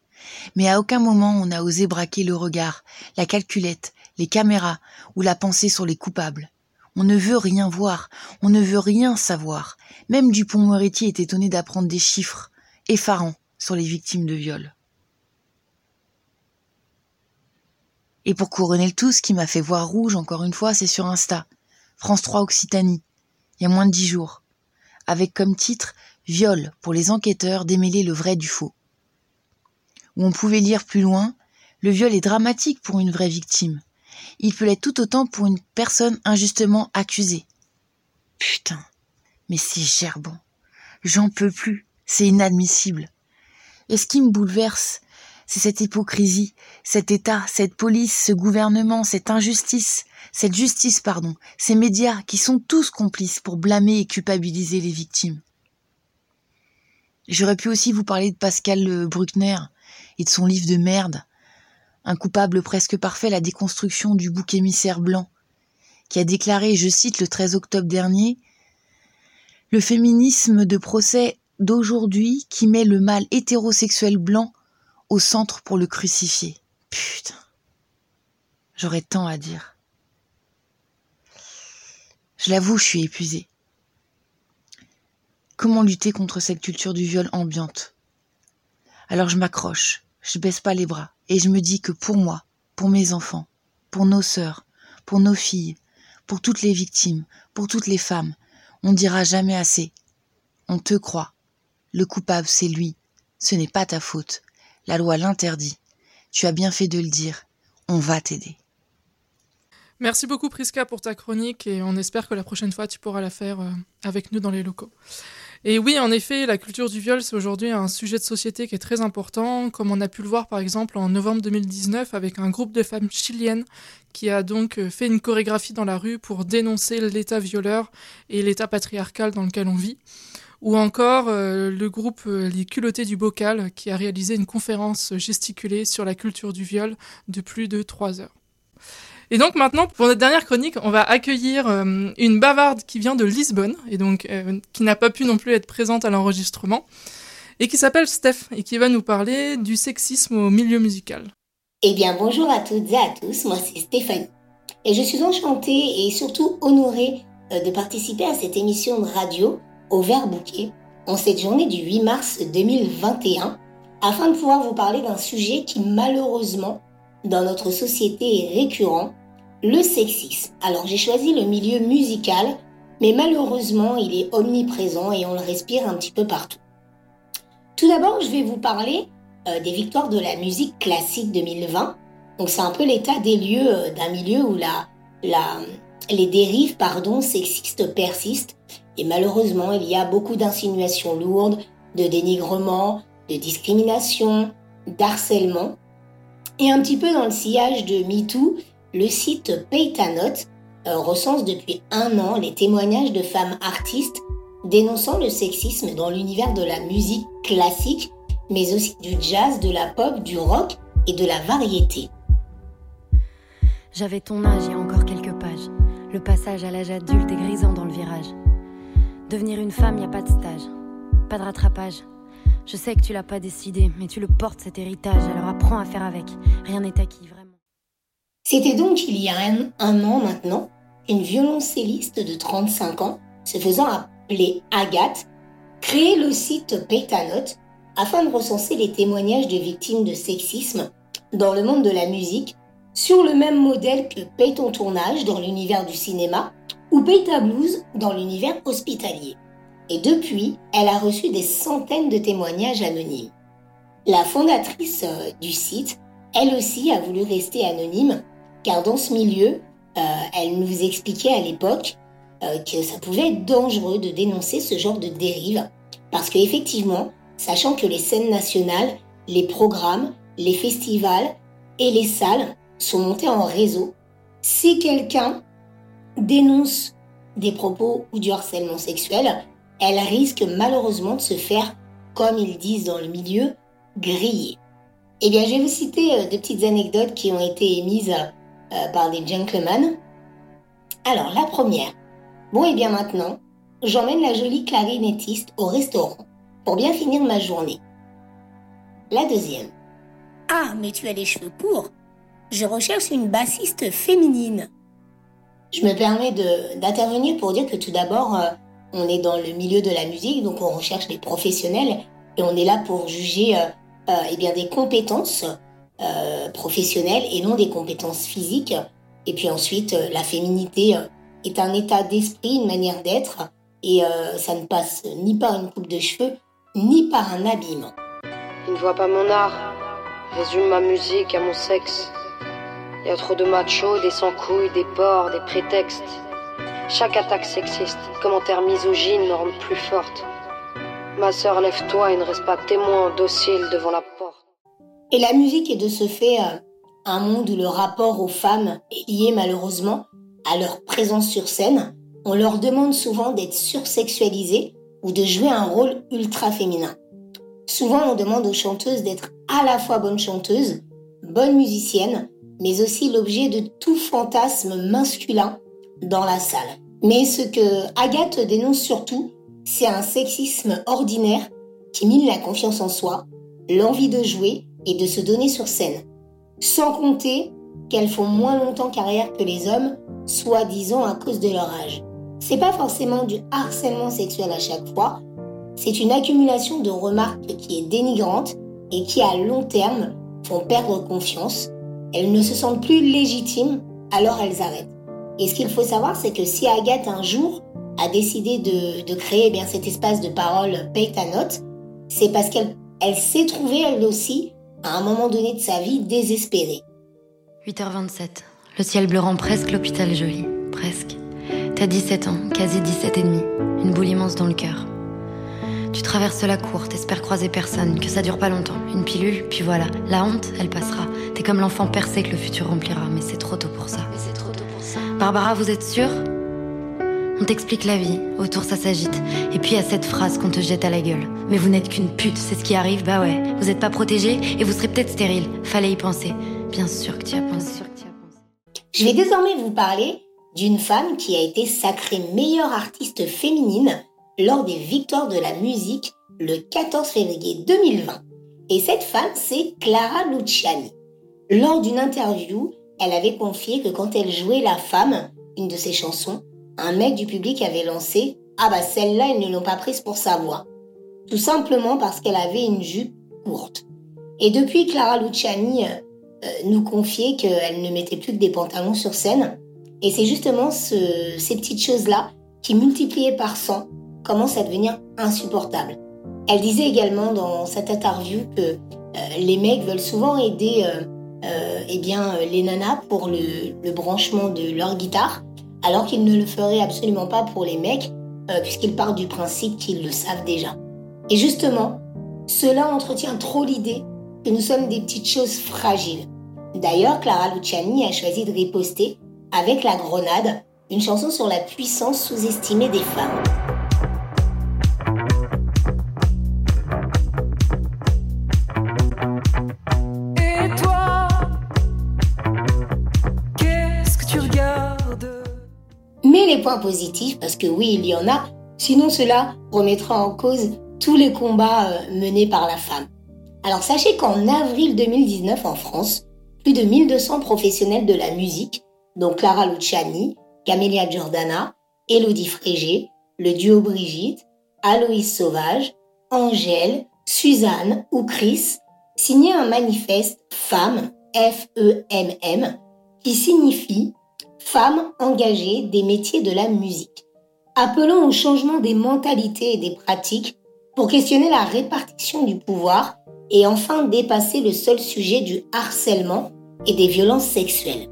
Mais à aucun moment on a osé braquer le regard, la calculette, les caméras ou la pensée sur les coupables. On ne veut rien voir, on ne veut rien savoir. Même Dupont-Moretti est étonné d'apprendre des chiffres effarants sur les victimes de viol. Et pour couronner le tout, ce qui m'a fait voir rouge encore une fois, c'est sur Insta. France trois Occitanie, il y a moins de dix jours, avec comme titre « Viol pour les enquêteurs, démêler le vrai du faux ». Où on pouvait lire plus loin « Le viol est dramatique pour une vraie victime. Il peut l'être tout autant pour une personne injustement accusée. » Putain, mais c'est gerbant. J'en peux plus, c'est inadmissible. Et ce qui me bouleverse, c'est cette hypocrisie, cet État, cette police, ce gouvernement, cette injustice... Cette justice, pardon, ces médias qui sont tous complices pour blâmer et culpabiliser les victimes. J'aurais pu aussi vous parler de Pascal Bruckner et de son livre de merde, Un coupable presque parfait, la déconstruction du bouc émissaire blanc, qui a déclaré, je cite, le treize octobre dernier, « Le féminisme de procès d'aujourd'hui qui met le mâle hétérosexuel blanc au centre pour le crucifier. » Putain, j'aurais tant à dire. Je l'avoue, je suis épuisée. Comment lutter contre cette culture du viol ambiante ? Alors je m'accroche, je baisse pas les bras, et je me dis que pour moi, pour mes enfants, pour nos sœurs, pour nos filles, pour toutes les victimes, pour toutes les femmes, on dira jamais assez. On te croit. Le coupable, c'est lui. Ce n'est pas ta faute. La loi l'interdit. Tu as bien fait de le dire. On va t'aider. Merci beaucoup Prisca pour ta chronique et on espère que la prochaine fois tu pourras la faire avec nous dans les locaux. Et oui, en effet, la culture du viol, c'est aujourd'hui un sujet de société qui est très important, comme on a pu le voir par exemple en novembre deux mille dix-neuf avec un groupe de femmes chiliennes qui a donc fait une chorégraphie dans la rue pour dénoncer l'État violeur et l'État patriarcal dans lequel on vit. Ou encore euh, le groupe euh, Les Culottés du Bocal qui a réalisé une conférence gesticulée sur la culture du viol de plus de trois heures. Et donc maintenant, pour notre dernière chronique, on va accueillir euh, une bavarde qui vient de Lisbonne, et donc euh, qui n'a pas pu non plus être présente à l'enregistrement, et qui s'appelle Steph, et qui va nous parler du sexisme au milieu musical. Eh bien, bonjour à toutes et à tous, moi c'est Stéphanie. Et je suis enchantée et surtout honorée de participer à cette émission de radio Overbooker en cette journée du huit mars deux mille vingt et un, afin de pouvoir vous parler d'un sujet qui, malheureusement, dans notre société est récurrent, le sexisme. Alors j'ai choisi le milieu musical, mais malheureusement il est omniprésent et on le respire un petit peu partout. Tout d'abord, je vais vous parler euh, des Victoires de la Musique classique deux mille vingt. Donc c'est un peu l'état des lieux euh, d'un milieu où la, la, les dérives pardon, sexistes persistent. Et malheureusement, il y a beaucoup d'insinuations lourdes, de dénigrement, de discrimination, d'harcèlement. Et un petit peu dans le sillage de MeToo, le site Paytanote euh, recense depuis un an les témoignages de femmes artistes dénonçant le sexisme dans l'univers de la musique classique, mais aussi du jazz, de la pop, du rock et de la variété. J'avais ton âge il y a encore quelques pages. Le passage à l'âge adulte est grisant dans le virage. Devenir une femme, y a pas de stage, pas de rattrapage. Je sais que tu l'as pas décidé, mais tu le portes cet héritage, alors apprends à faire avec. Rien n'est acquis, vraiment. C'était donc il y a un, un an maintenant, une violoncelliste de trente-cinq ans, se faisant appeler Agathe, créait le site Paytanote afin de recenser les témoignages de victimes de sexisme dans le monde de la musique, sur le même modèle que Paye ton tournage dans l'univers du cinéma ou Paye ta blouse dans l'univers hospitalier. Et depuis, elle a reçu des centaines de témoignages anonymes. La fondatrice euh, du site, elle aussi, a voulu rester anonyme, car dans ce milieu, euh, elle nous expliquait à l'époque euh, que ça pouvait être dangereux de dénoncer ce genre de dérive, parce qu'effectivement, sachant que les scènes nationales, les programmes, les festivals et les salles sont montés en réseau, si quelqu'un dénonce des propos ou du harcèlement sexuel, elle risque malheureusement de se faire, comme ils disent dans le milieu, griller. Eh bien, je vais vous citer deux petites anecdotes qui ont été émises euh, par des gentlemen. Alors, la première. Bon, eh bien maintenant, j'emmène la jolie clarinettiste au restaurant pour bien finir ma journée. La deuxième. Ah, mais tu as les cheveux courts. Je recherche une bassiste féminine. Je me permets de, d'intervenir pour dire que tout d'abord, euh, on est dans le milieu de la musique, donc on recherche des professionnels et on est là pour juger euh, euh, eh bien des compétences euh, professionnelles et non des compétences physiques. Et puis ensuite, euh, la féminité euh, est un état d'esprit, une manière d'être, et euh, ça ne passe ni par une coupe de cheveux, ni par un habillement. Il ne voit pas mon art, résume ma musique à mon sexe. Il y a trop de machos, des sans-couilles, des porcs, des prétextes. Chaque attaque sexiste, commentaire misogyne me rend plus forte. Ma sœur, lève-toi et ne reste pas témoin docile devant la porte. Et la musique est de ce fait euh, un monde où le rapport aux femmes est lié malheureusement à leur présence sur scène. On leur demande souvent d'être sursexualisées ou de jouer un rôle ultra féminin. Souvent, on demande aux chanteuses d'être à la fois bonnes chanteuses, bonnes musiciennes, mais aussi l'objet de tout fantasme masculin dans la salle. Mais ce que Agathe dénonce surtout, c'est un sexisme ordinaire qui mine la confiance en soi, l'envie de jouer et de se donner sur scène. Sans compter qu'elles font moins longtemps carrière que les hommes, soi-disant à cause de leur âge. C'est pas forcément du harcèlement sexuel à chaque fois, c'est une accumulation de remarques qui est dénigrante et qui à long terme font perdre confiance. Elles ne se sentent plus légitimes, alors elles arrêtent. Et ce qu'il faut savoir, c'est que si Agathe, un jour, a décidé de, de créer eh bien, cet espace de parole Paye ta note, c'est parce qu'elle elle s'est trouvée, elle aussi, à un moment donné de sa vie, désespérée. huit heures vingt-sept, le ciel bleu rend presque l'hôpital joli, presque. T'as dix-sept ans, quasi dix-sept et demi, une boule immense dans le cœur. Tu traverses la cour, t'espères croiser personne, que ça dure pas longtemps. Une pilule, puis voilà, la honte, elle passera. T'es comme l'enfant percé que le futur remplira, mais c'est trop tôt pour ça. Mais c'est trop tôt. Barbara, vous êtes sûre ? On t'explique la vie, autour ça s'agite. Et puis il y a cette phrase qu'on te jette à la gueule. Mais vous n'êtes qu'une pute, c'est ce qui arrive, bah ouais. Vous n'êtes pas protégée et vous serez peut-être stérile. Fallait y penser. Bien sûr que tu y as pensé. Je vais désormais vous parler d'une femme qui a été sacrée meilleure artiste féminine lors des Victoires de la Musique le quatorze février deux mille vingt. Et cette femme, c'est Clara Luciani. Lors d'une interview, elle avait confié que quand elle jouait La femme, une de ses chansons, un mec du public avait lancé « Ah bah celle-là, ils ne l'ont pas prise pour sa voix ». Tout simplement parce qu'elle avait une jupe courte. Et depuis, Clara Luciani euh, nous confiait qu'elle ne mettait plus que des pantalons sur scène. Et c'est justement ce, ces petites choses-là qui, multipliées par cent, commencent à devenir insupportables. Elle disait également dans cette interview que euh, les mecs veulent souvent aider euh, euh, eh bien, les nanas pour le, le branchement de leur guitare, alors qu'ils ne le feraient absolument pas pour les mecs, euh, puisqu'ils partent du principe qu'ils le savent déjà. Et justement, cela entretient trop l'idée que nous sommes des petites choses fragiles. D'ailleurs, Clara Luciani a choisi de riposter avec La Grenade, une chanson sur la puissance sous-estimée des femmes. Et toi, qu'est-ce que tu regardes ? Mais les points positifs, parce que oui, il y en a, sinon cela remettra en cause tous les combats menés par la femme. Alors sachez qu'en avril deux mille dix-neuf en France, plus de mille deux cents professionnels de la musique, dont Clara Luciani, Camélia Jordana, Élodie Frégé, le duo Brigitte, Aloïse Sauvage, Angèle, Suzanne ou Chris, signaient un manifeste Femmes, F E M M, qui signifie Femmes engagées des métiers de la musique, appelant au changement des mentalités et des pratiques pour questionner la répartition du pouvoir et enfin dépasser le seul sujet du harcèlement et des violences sexuelles.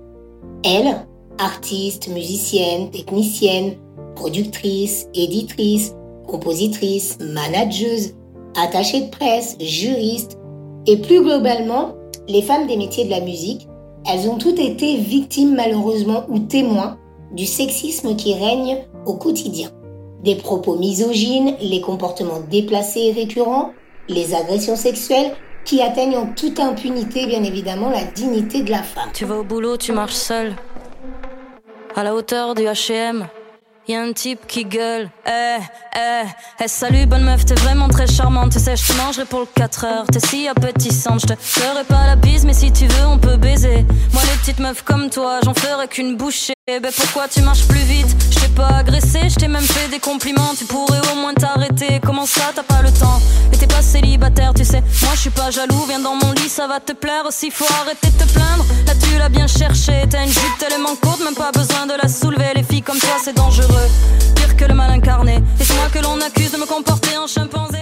Elles, artistes, musiciennes, techniciennes, productrices, éditrices, compositrices, manageuses, attachées de presse, juristes et plus globalement, les femmes des métiers de la musique, elles ont toutes été victimes malheureusement ou témoins du sexisme qui règne au quotidien. Des propos misogynes, les comportements déplacés et récurrents, les agressions sexuelles qui atteignent en toute impunité, bien évidemment, la dignité de la femme. Tu vas au boulot, tu marches seule. À la hauteur du H et M, y a un type qui gueule. Eh, eh, eh, salut, bonne meuf, t'es vraiment très charmante. Tu sais, je te mangerai pour le quatre heures. T'es si appétissante, je te ferai pas la bise, mais si tu veux, on peut baiser. Moi, les petites meufs comme toi, j'en ferai qu'une bouchée. Ben pourquoi tu marches plus vite? Je t'ai pas agressé, je t'ai même fait des compliments. Tu pourrais au moins t'arrêter, comment ça t'as pas le temps? Mais t'es pas célibataire, tu sais, moi je suis pas jaloux. Viens dans mon lit, ça va te plaire aussi, faut arrêter de te plaindre. Là tu l'as bien cherché, t'as une jupe tellement courte, même pas besoin de la soulever. Les filles comme toi c'est dangereux, pire que le mal incarné. Et c'est moi que l'on accuse de me comporter en chimpanzé.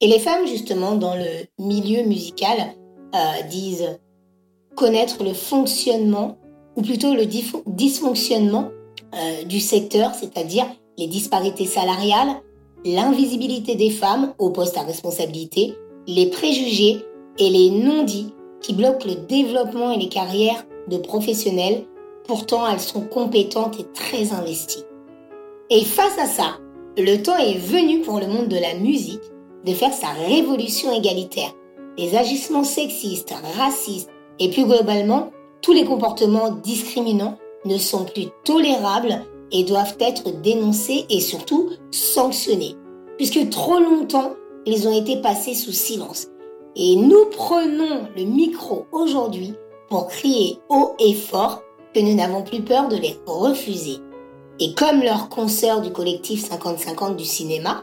Et les femmes justement dans le milieu musical euh, disent connaître le fonctionnement ou plutôt le dif- dysfonctionnement euh, du secteur, c'est-à-dire les disparités salariales, l'invisibilité des femmes aux postes à responsabilité, les préjugés et les non-dits qui bloquent le développement et les carrières de professionnels. Pourtant, elles sont compétentes et très investies. Et face à ça, le temps est venu pour le monde de la musique de faire sa révolution égalitaire. Les agissements sexistes, racistes et plus globalement, tous les comportements discriminants ne sont plus tolérables et doivent être dénoncés et surtout sanctionnés, puisque trop longtemps, ils ont été passés sous silence. Et nous prenons le micro aujourd'hui pour crier haut et fort que nous n'avons plus peur de les refuser. Et comme leurs consoeurs du collectif cinquante cinquante du cinéma,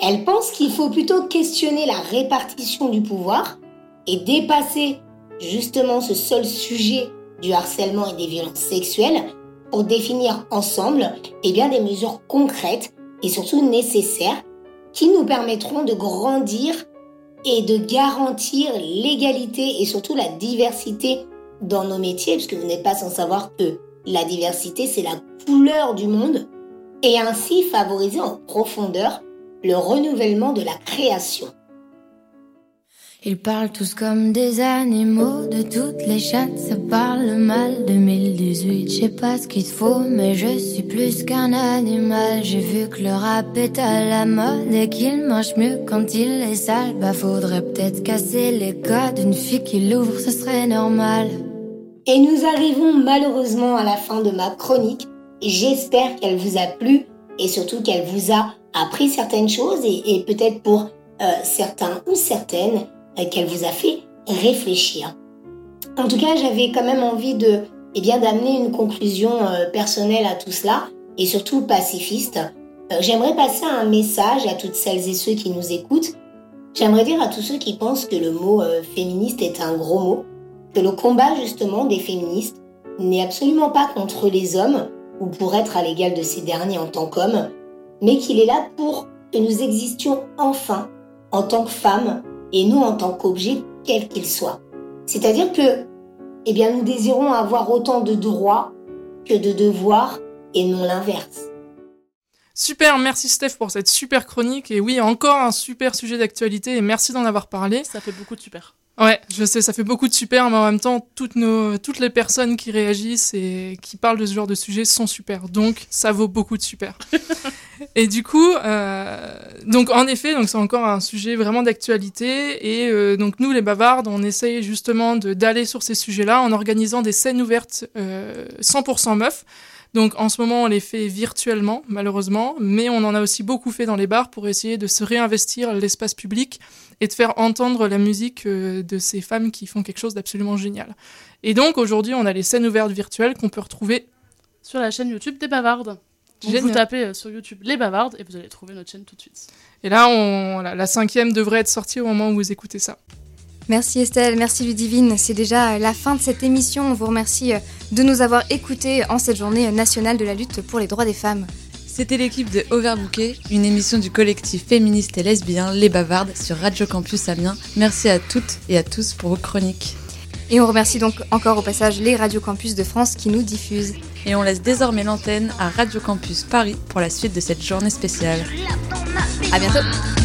elles pensent qu'il faut plutôt questionner la répartition du pouvoir et dépasser justement ce seul sujet du harcèlement et des violences sexuelles pour définir ensemble eh bien, des mesures concrètes et surtout nécessaires qui nous permettront de grandir et de garantir l'égalité et surtout la diversité dans nos métiers, puisque vous n'êtes pas sans savoir que la diversité, c'est la couleur du monde, et ainsi favoriser en profondeur le renouvellement de la création. Ils parlent tous comme des animaux, de toutes les chattes, ça parle mal. Deux mille dix-huit, je sais pas ce qu'il te faut, mais je suis plus qu'un animal. J'ai vu que le rap est à la mode et qu'il marche mieux quand il est sale. Bah faudrait peut-être casser les codes, une fille qui l'ouvre, ce serait normal. Et nous arrivons malheureusement à la fin de ma chronique. J'espère qu'elle vous a plu et surtout qu'elle vous a appris certaines choses et, et peut-être pour euh, certains ou certaines euh, qu'elle vous a fait réfléchir. En tout cas, j'avais quand même envie de, eh bien, d'amener une conclusion euh, personnelle à tout cela et surtout pacifiste. Euh, j'aimerais passer un message à toutes celles et ceux qui nous écoutent. J'aimerais dire à tous ceux qui pensent que le mot euh, féministe est un gros mot, que le combat justement des féministes n'est absolument pas contre les hommes ou pour être à l'égal de ces derniers en tant qu'hommes, mais qu'il est là pour que nous existions enfin en tant que femmes et non en tant qu'objets quels qu'ils soient. C'est-à-dire que eh bien, nous désirons avoir autant de droits que de devoirs et non l'inverse. Super, merci Steph pour cette super chronique et oui, encore un super sujet d'actualité et merci d'en avoir parlé. Ça fait beaucoup de super. Ouais, je sais, ça fait beaucoup de super, mais en même temps, toutes nos, toutes les personnes qui réagissent et qui parlent de ce genre de sujet sont super. Donc, ça vaut beaucoup de super. Et du coup, euh, donc en effet, donc c'est encore un sujet vraiment d'actualité. Et euh, donc nous, les Bavardes, on essaye justement de d'aller sur ces sujets-là en organisant des scènes ouvertes euh, cent pour cent meufs. Donc en ce moment, on les fait virtuellement, malheureusement, mais on en a aussi beaucoup fait dans les bars pour essayer de se réinvestir l'espace public et de faire entendre la musique de ces femmes qui font quelque chose d'absolument génial. Et donc aujourd'hui, on a les scènes ouvertes virtuelles qu'on peut retrouver sur la chaîne YouTube des Bavardes. Donc vous tapez sur YouTube les Bavardes et vous allez trouver notre chaîne tout de suite. Et là, on... la cinquième devrait être sortie au moment où vous écoutez ça. Merci Estelle, merci Ludivine. C'est déjà la fin de cette émission. On vous remercie de nous avoir écoutés en cette journée nationale de la lutte pour les droits des femmes. C'était l'équipe de Overbooker, une émission du collectif féministe et lesbien Les Bavardes sur Radio Campus Amiens. Merci à toutes et à tous pour vos chroniques. Et on remercie donc encore au passage les Radio Campus de France qui nous diffusent. Et on laisse désormais l'antenne à Radio Campus Paris pour la suite de cette journée spéciale. À bientôt.